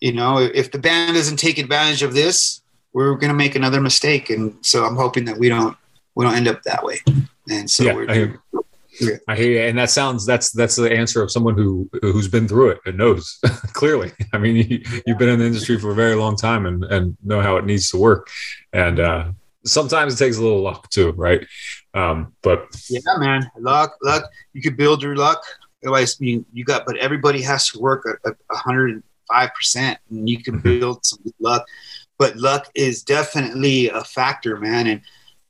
you know, if the band doesn't take advantage of this, we're going to make another mistake. And so I'm hoping that we don't end up that way. And so I hear you. And that's the answer of someone who's been through it and knows clearly. I mean, you've been in the industry for a very long time and know how it needs to work. And sometimes it takes a little luck too, right? But yeah, man, luck. You could build your luck. Otherwise, but everybody has to work at 105%, and you can build some luck. But luck is definitely a factor, man. And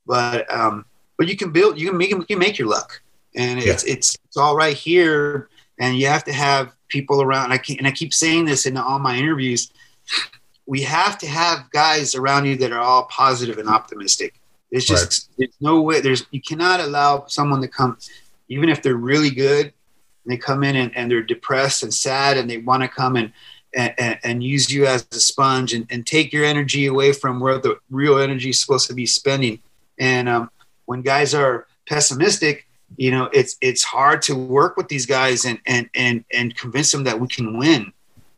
but you can make your luck. And it's all right here, and you have to have people around. I keep saying this in all my interviews. We have to have guys around you that are all positive and optimistic. There's just there's no way. You cannot allow someone to come, even if they're really good, and they come in and they're depressed and sad, and they want to come and use you as a sponge and take your energy away from where the real energy is supposed to be spending. And when guys are pessimistic, you know, it's hard to work with these guys and convince them that we can win.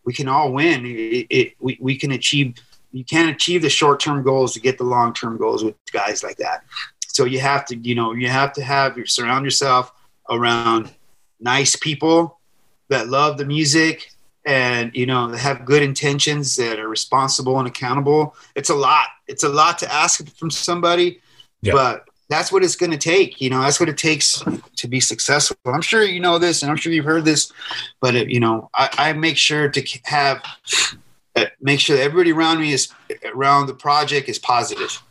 We can all win. We can achieve. You can't achieve the short-term goals to get the long-term goals with guys like that. So you have to, you know, surround yourself around nice people that love the music and, you know, have good intentions, that are responsible and accountable. It's a lot. It's a lot to ask from somebody, but that's what it's going to take. You know, that's what it takes to be successful. I'm sure you know this, and I'm sure you've heard this, but you know, I make sure to make sure that everybody around me around the project is positive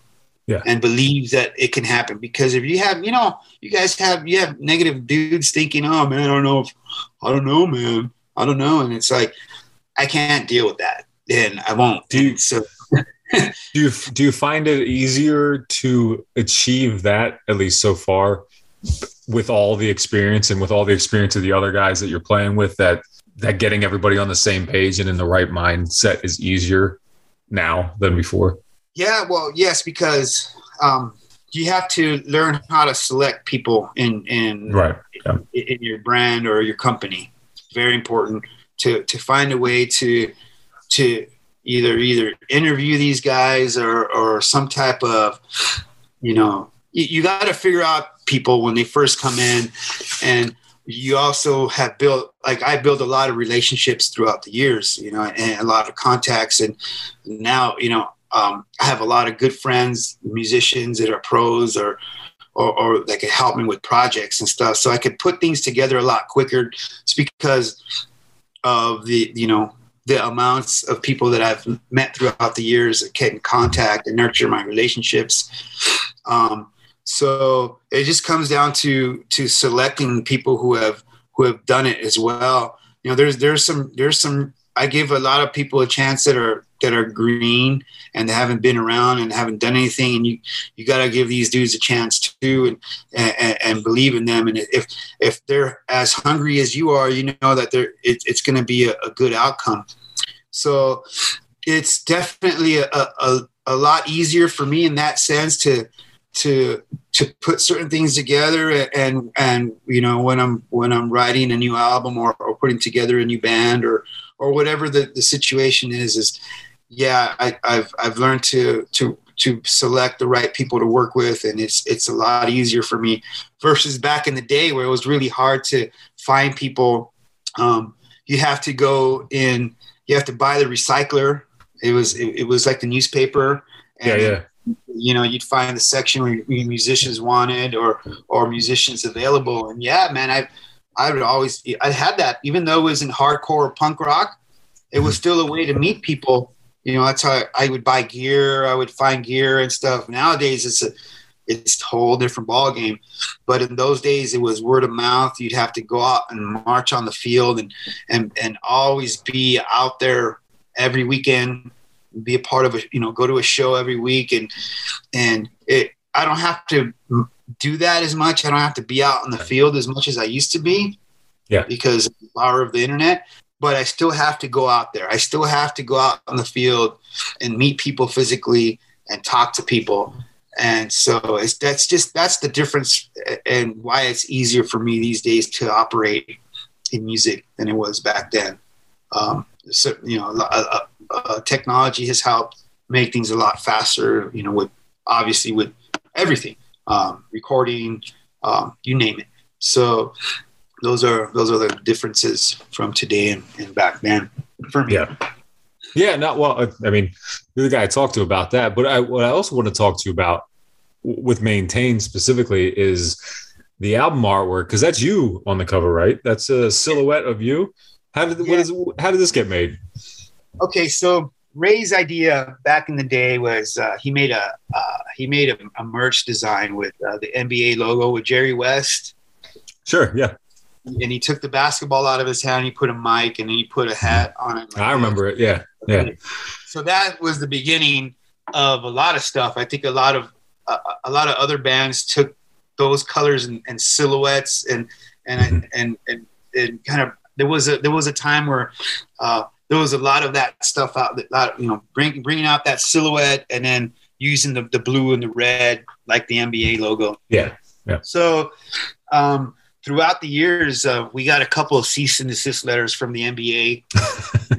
and believes that it can happen. Because if you have, you know, you have negative dudes thinking, oh man, I don't know. And it's like, I can't deal with that. Then I won't. Dude. So, do you find it easier to achieve that, at least so far, with all the experience and with all the experience of the other guys that you're playing with, that getting everybody on the same page and in the right mindset is easier now than before? Yeah, well, yes, because you have to learn how to select people in your brand or your company. It's very important to find a way to either interview these guys or some type of, you got to figure out people when they first come in. And you also have I built a lot of relationships throughout the years, and a lot of contacts. And now, I have a lot of good friends, musicians that are pros or that can help me with projects and stuff. So I could put things together a lot quicker. It's because of the amounts of people that I've met throughout the years that get in contact and nurture my relationships. So it just comes down to selecting people who have done it as well. There's some, I give a lot of people a chance that are green and they haven't been around and haven't done anything. And you got to give these dudes a chance too and believe in them. And if they're as hungry as you are, that it's going to be a good outcome. So it's definitely a lot easier for me in that sense to put certain things together and when I'm writing a new album or putting together a new band or whatever the situation is I've learned to select the right people to work with, and it's a lot easier for me versus back in the day where it was really hard to find people. You have to buy the recycler. It was like the newspaper. And yeah. You'd find the section where musicians wanted or musicians available. And yeah, man, I had that, even though it was in hardcore or punk rock, it was still a way to meet people. That's how I would buy gear. I would find gear and stuff. Nowadays it's a whole different ball game. But in those days it was word of mouth. You'd have to go out and march on the field and always be out there every weekend, be a part of go to a show every week. And I don't have to do that as much. I don't have to be out in the field as much as I used to be, because of the power of the internet, but I still have to go out there. I still have to go out on the field and meet people physically and talk to people. And so that's the difference and why it's easier for me these days to operate in music than it was back then. Technology has helped make things a lot faster, with everything, recording, you name it. So those are the differences from today and back then for me. Yeah. Not well. I mean, you're the guy I talked to about that, but what I also want to talk to you about with Maintain specifically is the album artwork. 'Cause that's you on the cover, right? That's a silhouette of you. How did this get made? Okay, so Ray's idea back in the day was he made a merch design with the NBA logo with Jerry West. Sure, yeah. And he took the basketball out of his hand. He put a mic and then he put a hat on it. I remember it. Yeah. So that was the beginning of a lot of stuff. I think a lot of other bands took those colors and silhouettes and kind of there was a time where. There was a lot of that stuff out, bringing out that silhouette and then using the blue and the red, like the NBA logo. Yeah. So throughout the years, we got a couple of cease and desist letters from the NBA.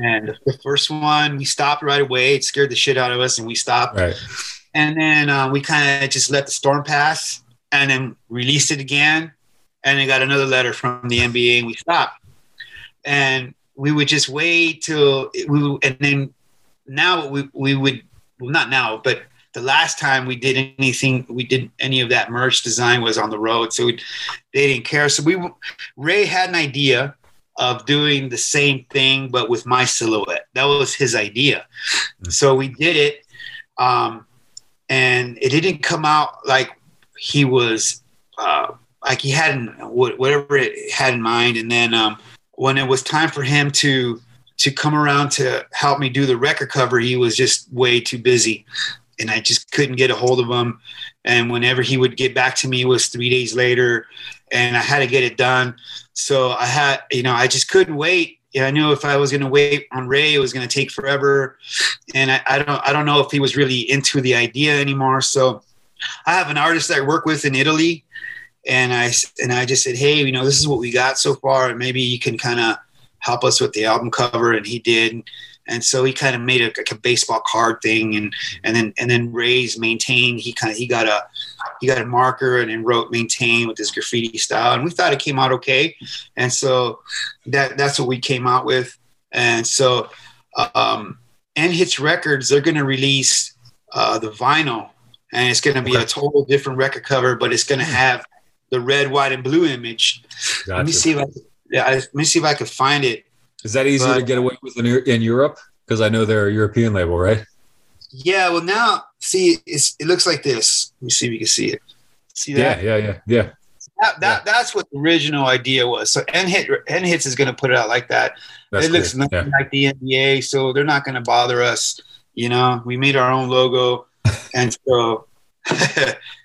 And the first one, we stopped right away. It scared the shit out of us, and we stopped. Right. And then we kind of just let the storm pass and then released it again. And then got another letter from the NBA, and we stopped. And we would just wait but the last time we did anything, we did any of that merch design was on the road. So they didn't care. So Ray had an idea of doing the same thing, but with my silhouette. That was his idea. Mm-hmm. So we did it. And it didn't come out like he was, like he had whatever it had in mind. And then, when it was time for him to come around to help me do the record cover, he was just way too busy, and I just couldn't get a hold of him. And whenever he would get back to me was 3 days later, and I had to get it done. So I just couldn't wait. yeah, I knew if I was going to wait on Ray, it was going to take forever. And I don't know if he was really into the idea anymore. So I have an artist that I work with in Italy, and I just said, hey, you know, this is what we got so far, and maybe you can kind of help us with the album cover. And he did. And so he kind of made like a baseball card thing, and then Ray's Maintain. He got a marker and then wrote Maintain with his graffiti style, and we thought it came out okay. And so that's what we came out with. And so and Hits Records, they're going to release the vinyl, and it's going to be a total different record cover, but it's going to have the red, white, and blue image. Gotcha. Let me see if I could find it. Is that easier to get away with in Europe? Because I know they're a European label, right? Yeah. Well, now see, it looks like this. Let me see if you can see it. See that? Yeah. That's what the original idea was. So N Hits is going to put it out like that. It looks cool. Nothing like the NBA, so they're not going to bother us. You know, we made our own logo, and so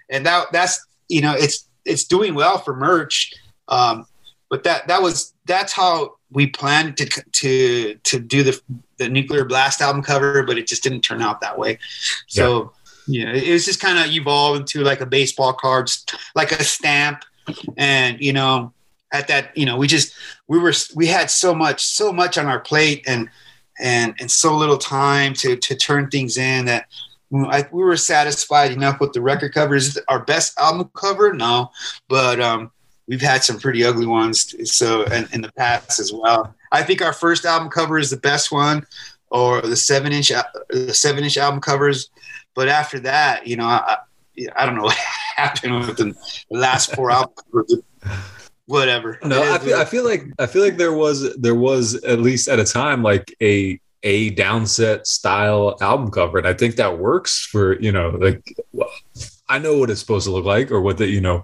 and that's you know it's doing well for merch, but that's how. We planned to do the Nuclear Blast album cover, but it just didn't turn out that way. So yeah it was just kind of evolved into like a baseball card, like a stamp. And you know, at that, you know, we had so much on our plate and so little time to turn things in that we were satisfied enough with the record cover. Is our best album cover? No, but we've had some pretty ugly ones, so in the past as well. I think our first album cover is the best one, or the 7-inch album covers. But after that, you know, I don't know what happened with the last four album covers. Whatever. No, I feel like there was at least at a time like a Downset style album cover, and I think that works for, you know, like, well, I know what it's supposed to look like, or what the, you know.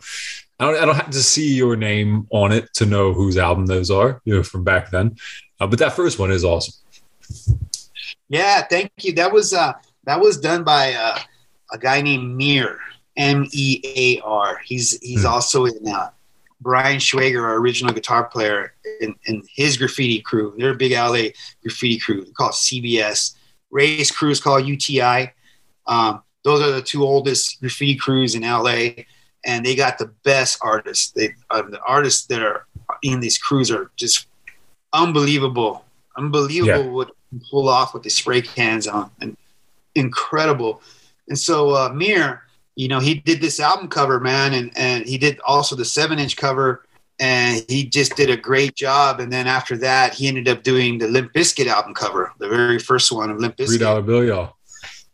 I don't have to see your name on it to know whose album those are, you know, from back then. But that first one is awesome. Yeah, thank you. That was done by a guy named Mear, M-E-A-R. He's also in Brian Schwager, our original guitar player, in his graffiti crew. They're a big LA graffiti crew. They're called CBS. Ray's crew is called UTI. Those are the two oldest graffiti crews in LA. And they got the best artists. The artists that are in these crews are just unbelievable. Unbelievable what you can pull off with the spray cans on. And incredible. And so Mir, you know, he did this album cover, man. And he did also the 7-inch cover. And he just did a great job. And then after that, he ended up doing the Limp Bizkit album cover, the very first one of Limp Bizkit. $3 bill, y'all.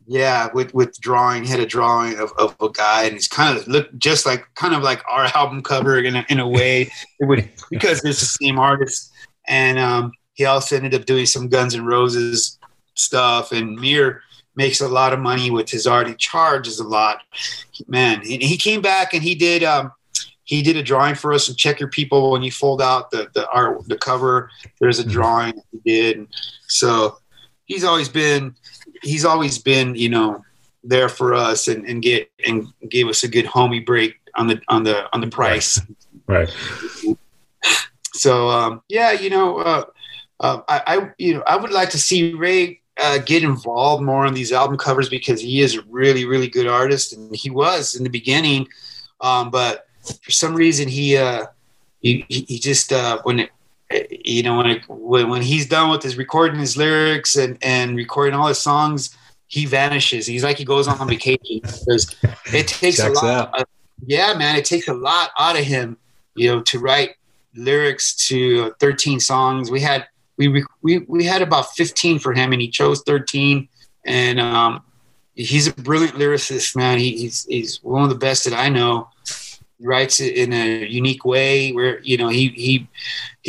Yeah, with drawing, had a drawing of a guy, and he's kind of looked just like kind of like our album cover in a way, because it's the same artist. And he also ended up doing some Guns N' Roses stuff. And Mir makes a lot of money with his art. He charges a lot, man. And he came back and he did a drawing for us. And Check Your People, when you fold out the cover, there's a drawing that he did. And so he's always been, you know, there for us and gave us a good homie break on the price. Right. So, you know, I would like to see Ray get involved more on these album covers, because he is a really, really good artist. And he was in the beginning. But for some reason when he's done with his recording his lyrics and recording all his songs, he vanishes. He's like, he goes on vacation, because it takes a lot. Yeah, man, it takes a lot out of him, you know, to write lyrics to 13 songs. We had about 15 for him, and he chose 13. And he's a brilliant lyricist, man. He's one of the best that I know. He writes it in a unique way where, you know, he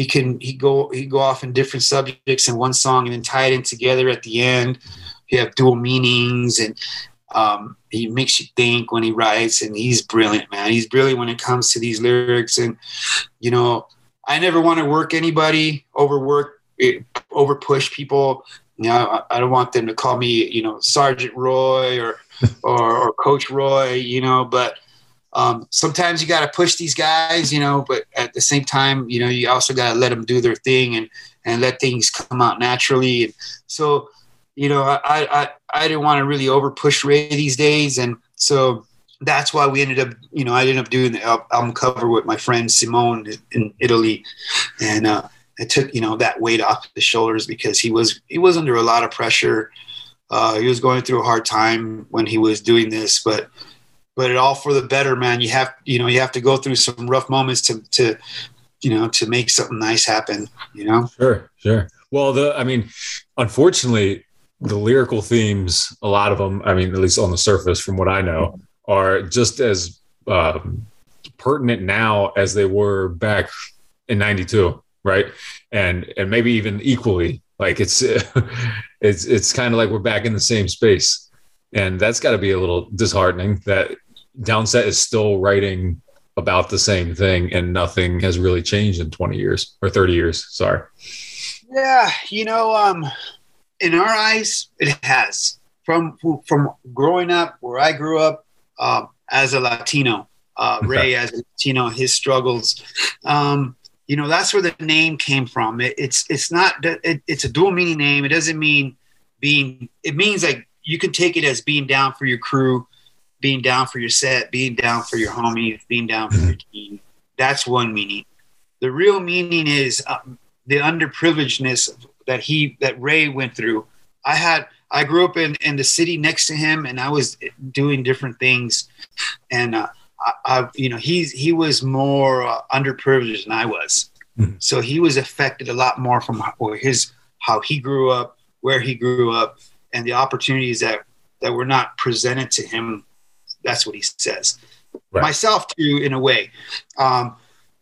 can go off in different subjects in one song and then tie it in together at the end. You have dual meanings, and he makes you think when he writes, and he's brilliant, man. He's brilliant when it comes to these lyrics. And, you know, I never want to work anybody, over push people. You know, I don't want them to call me, you know, Sergeant Roy or Coach Roy, you know, but sometimes you got to push these guys, you know, but at the same time, you know, you also got to let them do their thing and and let things come out naturally. And so, you know, I didn't want to really over push Ray these days. And so that's why we ended up, you know, I ended up doing the album cover with my friend Simone in Italy. And it took, you know, that weight off his shoulders, because he was under a lot of pressure. He was going through a hard time when he was doing this, but it all for the better, man. You have to go through some rough moments to make something nice happen, you know? Sure. Well, unfortunately, the lyrical themes, a lot of them, at least on the surface from what I know, are just as pertinent now as they were back in 92, right? And maybe even equally. Like it's kind of like we're back in the same space, and that's got to be a little disheartening that Downset is still writing about the same thing and nothing has really changed in 20 years or 30 years. Sorry. Yeah. You know, in our eyes, it has from growing up where I grew up, as a Latino, Ray, as a Latino, his struggles, you know, that's where the name came from. It's a dual meaning name. It doesn't mean being, it means like you can take it as being down for your crew, being down for your set, being down for your homies, being down for your team. That's one meaning. The real meaning is the underprivilegedness that Ray went through. I grew up in the city next to him, and I was doing different things, and, he was more underprivileged than I was. So he was affected a lot more from how he grew up, where he grew up, and the opportunities that were not presented to him. That's what he says. Right. Myself too, in a way.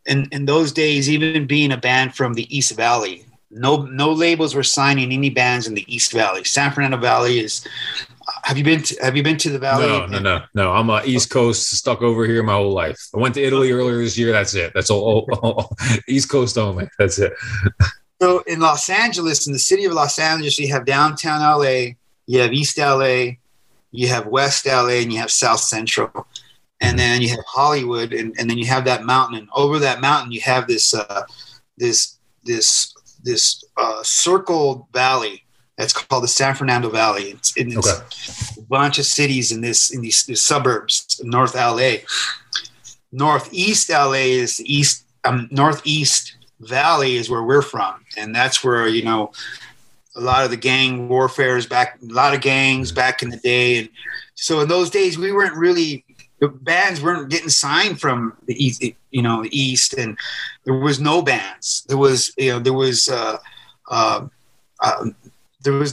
In those days, even being a band from the East Valley, no labels were signing any bands in the East Valley. San Fernando Valley is. Have you been to the Valley? No. I'm East Coast, stuck over here my whole life. I went to Italy earlier this year. That's it. That's all East Coast only. That's it. So in Los Angeles, in the city of Los Angeles, you have downtown LA, you have East LA, you have West LA, and you have South Central. And then you have Hollywood, and then you have that mountain. And over that mountain, you have this circled valley. That's called the San Fernando Valley. It's a bunch of cities in these suburbs, North LA. Northeast LA is the east. Northeast Valley is where we're from, and that's where a lot of the gang warfare is back. A lot of gangs back in the day, and so in those days we weren't really. The bands weren't getting signed from the east, the east, and there was no bands. There was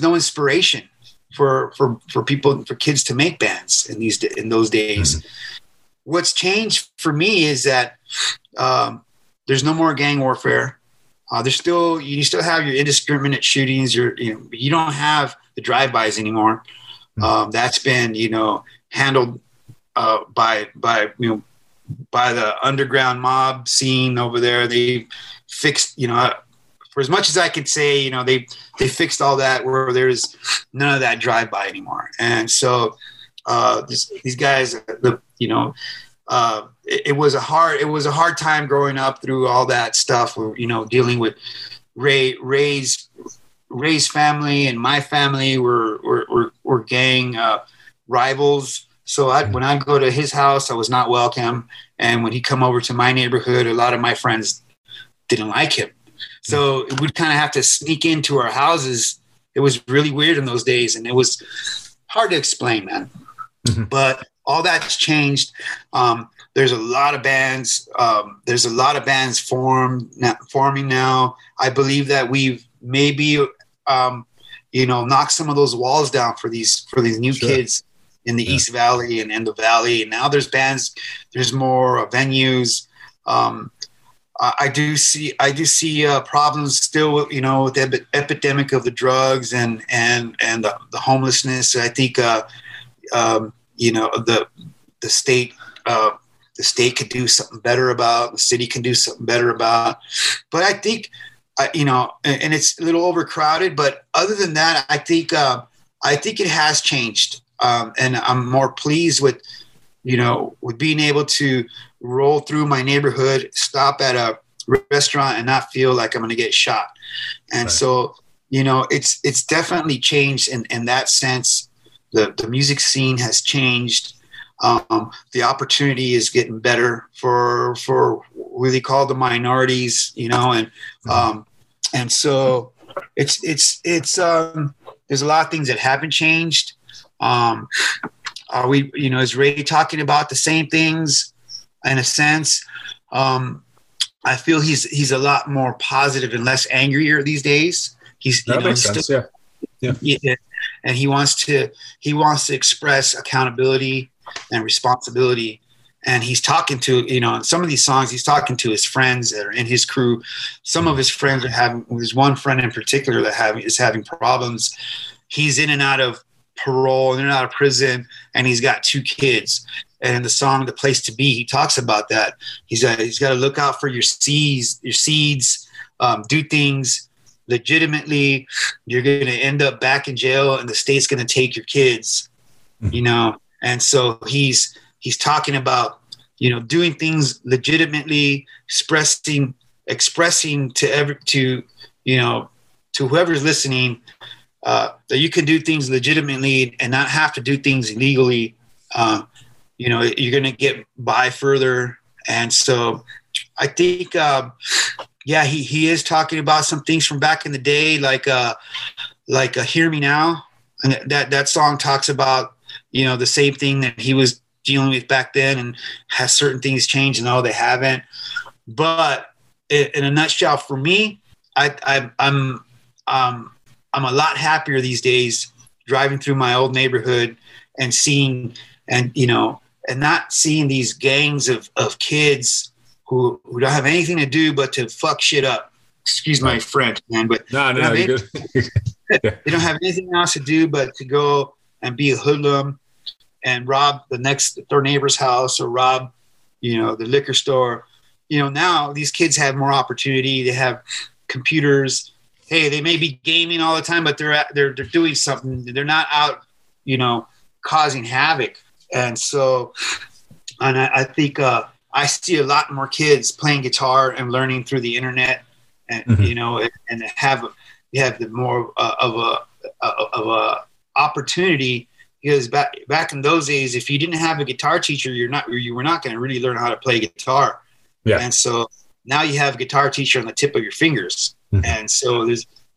no inspiration for people, for kids to make bands in those days. Mm-hmm. What's changed for me is that there's no more gang warfare. You still have your indiscriminate shootings. You don't have the drive-bys anymore. Mm-hmm. That's been handled by the underground mob scene over there. They fixed for as much as I could say, they fixed all that, where there's none of that drive-by anymore. And so these guys, it was a hard time growing up through all that stuff, dealing with Ray's family and my family were gang rivals. So when I'd go to his house, I was not welcome. And when he come over to my neighborhood, a lot of my friends didn't like him. So we'd kind of have to sneak into our houses. It was really weird in those days, and it was hard to explain, man. Mm-hmm. But all that's changed. There's a lot of bands. There's a lot of bands forming now. I believe that we've maybe, knocked some of those walls down for these new kids in the East Valley and in the Valley. And now there's bands. There's more venues. I do see problems still, with the epidemic of the drugs and the homelessness. I think, the state could do something better about. The city can do something better about. But I think, and it's a little overcrowded. But other than that, I think it has changed, and I'm more pleased with. With being able to roll through my neighborhood, stop at a restaurant and not feel like I'm going to get shot. And so, you know, it's definitely changed in that sense. The music scene has changed. The opportunity is getting better for what they call the minorities, you know, and so it's there's a lot of things that haven't changed. Are we, you know, is Ray talking about the same things in a sense? I feel he's a lot more positive and less angrier these days. He's, you know, makes sense. Still, yeah. And he wants to express accountability and responsibility. And he's talking to, you know, in some of these songs, he's talking to his friends that are in his crew. Some of his friends are having, there's one friend in particular that is having problems. He's in and out of parole, in and out of prison, and he's got 2 kids. And in the song, The Place to Be, he talks about that. He's got to look out for your seeds, do things legitimately. You're going to end up back in jail, and the state's going to take your kids, you know? And so he's talking about, you know, doing things legitimately, expressing to whoever's listening that you can do things legitimately and not have to do things illegally. You know, you're going to get by further. And so I think, he is talking about some things from back in the day, like Hear Me Now. And that song talks about, you know, the same thing that he was dealing with back then, and has certain things changed? No, they haven't. But in a nutshell, for me, I'm a lot happier these days driving through my old neighborhood and seeing, and, you know, and not seeing these gangs of kids who don't have anything to do but to fuck shit up. Excuse my French, man, but no, you're good. They don't have anything else to do but to go and be a hoodlum and rob their neighbor's house, or rob, you know, the liquor store. You know, now these kids have more opportunity. They have computers. Hey, they may be gaming all the time, but they're doing something. They're not out, you know, causing havoc. And so, and I think I see a lot more kids playing guitar and learning through the internet, and you know, and have the more of a opportunity. Because back in those days, if you didn't have a guitar teacher, you were not going to really learn how to play guitar. Yeah. And so now you have a guitar teacher on the tip of your fingers. Mm-hmm. And so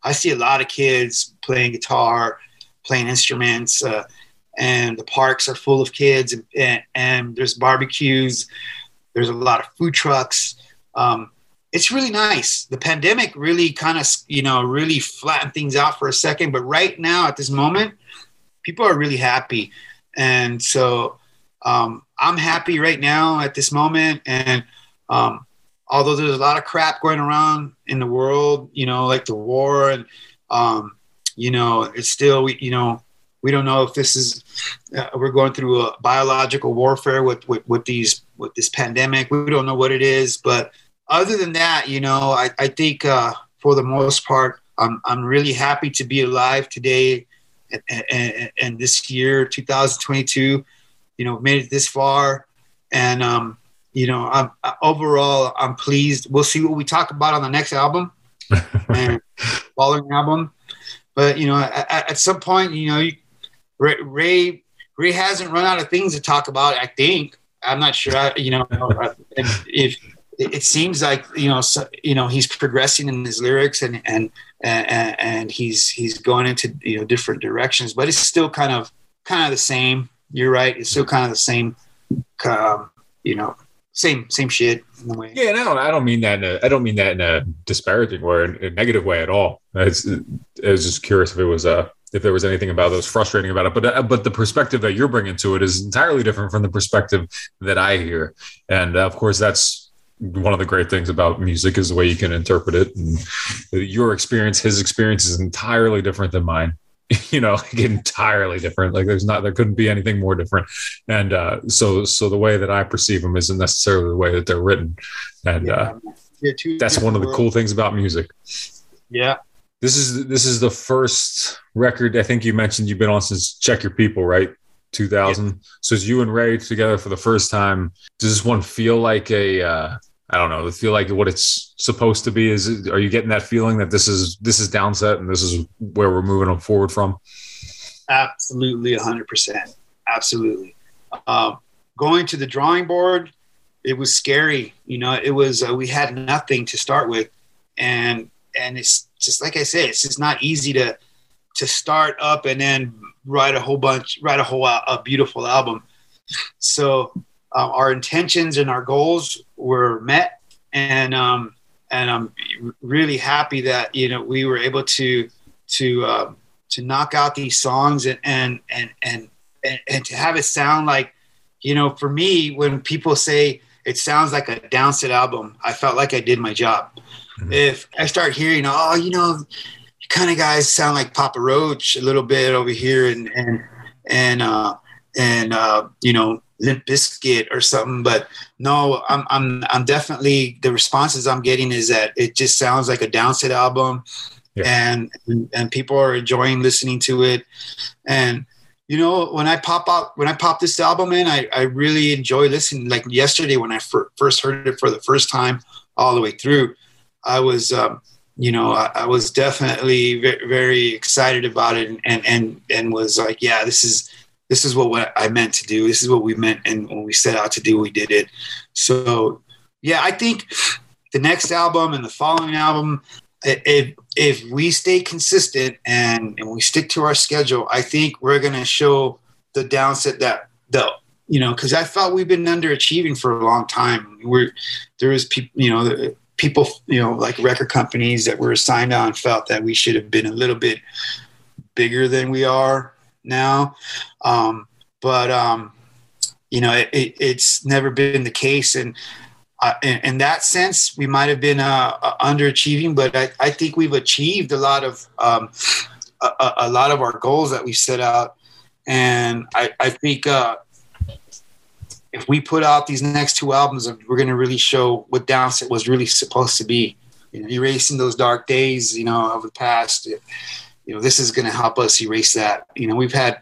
I see a lot of kids playing guitar, playing instruments, and the parks are full of kids, and there's barbecues. There's a lot of food trucks. It's really nice. The pandemic really kind of, you know, really flattened things out for a second. But right now at this moment, people are really happy. And so I'm happy right now at this moment. And although there's a lot of crap going around in the world, you know, like the war, and, you know, it's still, you know, we don't know if this is, we're going through a biological warfare with this pandemic. We don't know what it is. But other than that, you know, I think for the most part, I'm really happy to be alive today. And this year, 2022, you know, made it this far, and you know, I'm pleased. We'll see what we talk about on the next album, and following album. But you know, at some point, you know, Ray hasn't run out of things to talk about. I think, I'm not sure. You know, if it seems like, you know, so, you know, he's progressing in his lyrics, and he's going into, you know, different directions, but it's still kind of the same. You're right. It's still kind of the same, you know, same shit in a way. Yeah, no, I don't mean that in a disparaging or in a negative way at all. I was just curious if it was if there was anything about that was frustrating about it, but the perspective that you're bringing to it is entirely different from the perspective that I hear, and of course that's one of the great things about music is the way you can interpret it, and your experience, his experience is entirely different than mine, you know, like entirely different. Like there couldn't be anything more different. And so the way that I perceive them isn't necessarily the way that they're written. And that's one of the cool things about music. Yeah. This is the first record. I think you mentioned you've been on since Check Your People, right? 2000. Yeah. So it's you and Ray together for the first time. Does this one feel like a I don't know, feel like what it's supposed to be? Is, are you getting that feeling that this is Downset and this is where we're moving them forward from? Absolutely. 100%. Absolutely. Going to the drawing board, it was scary. You know, it was, we had nothing to start with. And it's just, like I said, it's just not easy to start up and then write a beautiful album. So our intentions and our goals were met. And I'm really happy that, you know, we were able to knock out these songs and to have it sound like, you know, for me, when people say it sounds like a Downset album, I felt like I did my job. Mm-hmm. If I start hearing, oh, you know, you kind of guys sound like Papa Roach a little bit over here and you know, Limp Bizkit or something, but no, I'm definitely, the responses I'm getting is that it just sounds like a Downset album. Yeah. And people are enjoying listening to it. And, you know, when I pop this album in, I really enjoy listening. Like yesterday when I first heard it for the first time all the way through, I was, you know, I was definitely very, very excited about it and was like, yeah, this is what I meant to do. This is what we meant. And when we set out to do, we did it. So, yeah, I think the next album and the following album, if we stay consistent and we stick to our schedule, I think we're going to show the Downset that, though, you know, because I felt we've been underachieving for a long time. People, you know, like record companies that were signed on felt that we should have been a little bit bigger than we are now. But you know, it's never been the case. And in that sense, we might have been underachieving, but I think we've achieved a lot of our goals that we set out. And I think if we put out these next two albums, we're going to really show what Downset was really supposed to be. You know, erasing those dark days, you know, of the past. You know, this is going to help us erase that. You know, we've had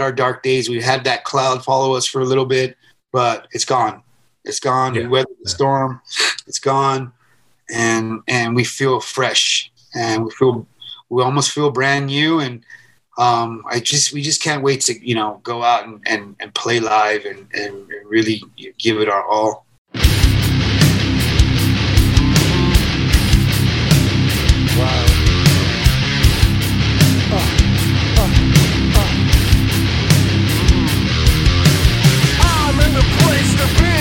our dark days. We've had that cloud follow us for a little bit, but it's gone. It's gone. Yeah. We weathered the storm. It's gone, and we feel fresh, and we almost feel brand new. And we just can't wait to, you know, go out and play live and really give it our all. Wow. I'm in the place to be.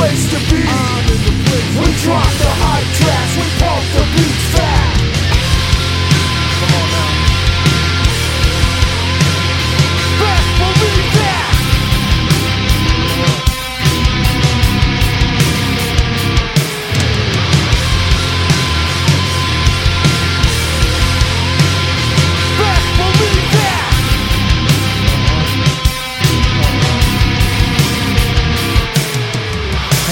place to be. We drop the high tracks, we pump the beats fat. Come on now. Best believe that. Best believe that.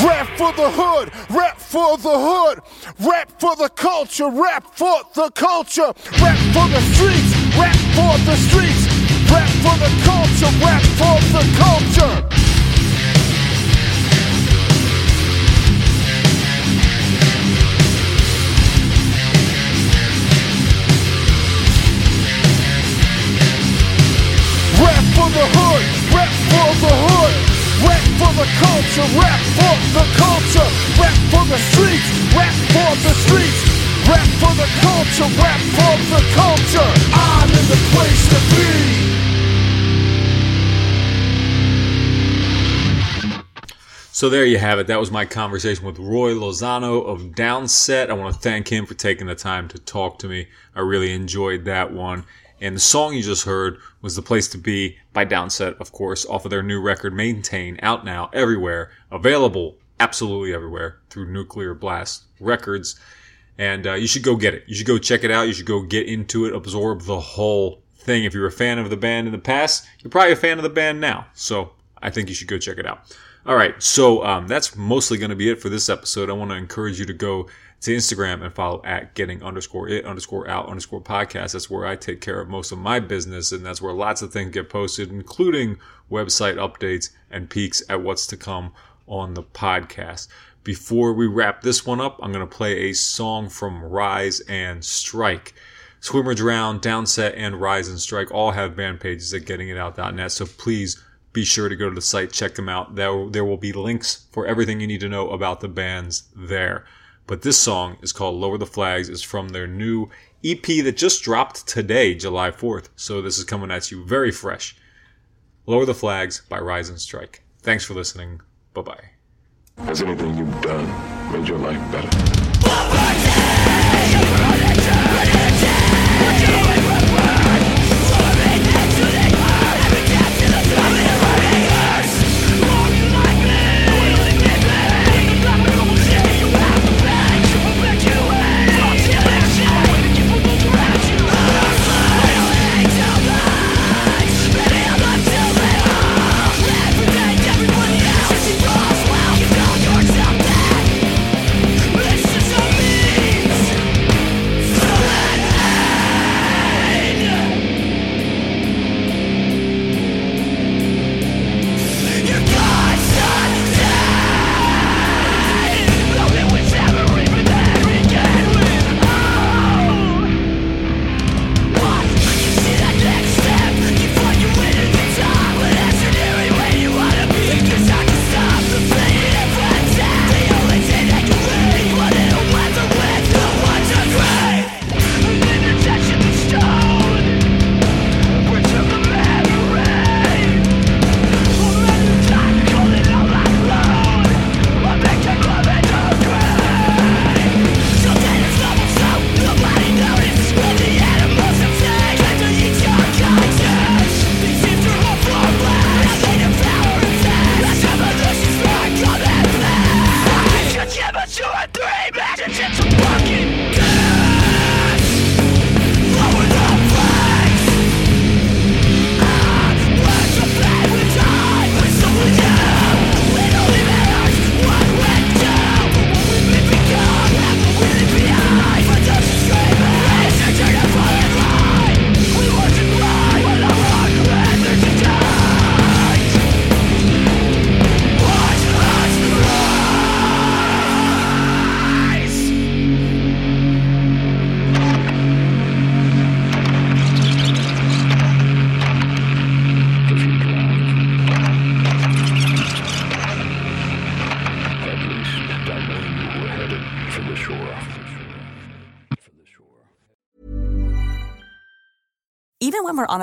Rap for the hood, rap for the hood, rap for the culture, rap for the culture, rap for the streets, rap for the streets, rap for the culture, rap for the culture. Rap for the hood, rap for the hood. Rap for the culture, rap for the culture, rap for the streets, rap for the streets, rap for the culture, rap for the culture. I'm in the place to be. So there you have it. That was my conversation with Roy Lozano of Downset. I want to thank him for taking the time to talk to me. I really enjoyed that one. And the song you just heard was The Place to Be by Downset, of course, off of their new record, Maintain, out now, everywhere, available absolutely everywhere through Nuclear Blast Records. And you should go get it. You should go check it out. You should go get into it, absorb the whole thing. If you're a fan of the band in the past, you're probably a fan of the band now. So I think you should go check it out. All right, so that's mostly going to be it for this episode. I want to encourage you to go to Instagram and follow at getting_it_out_podcast. That's where I take care of most of my business, and that's where lots of things get posted, including website updates and peeks at what's to come on the podcast. Before we wrap this one up, I'm going to play a song from Rise and Strike. Swim or Drown, Downset, and Rise and Strike all have band pages at gettingitout.net, so please be sure to go to the site, check them out. There will be links for everything you need to know about the bands there. But this song is called Lower the Flags. It's from their new EP that just dropped today, July 4th. So this is coming at you very fresh. Lower the Flags by Rise and Strike. Thanks for listening. Bye-bye. Has anything you've done made your life better? On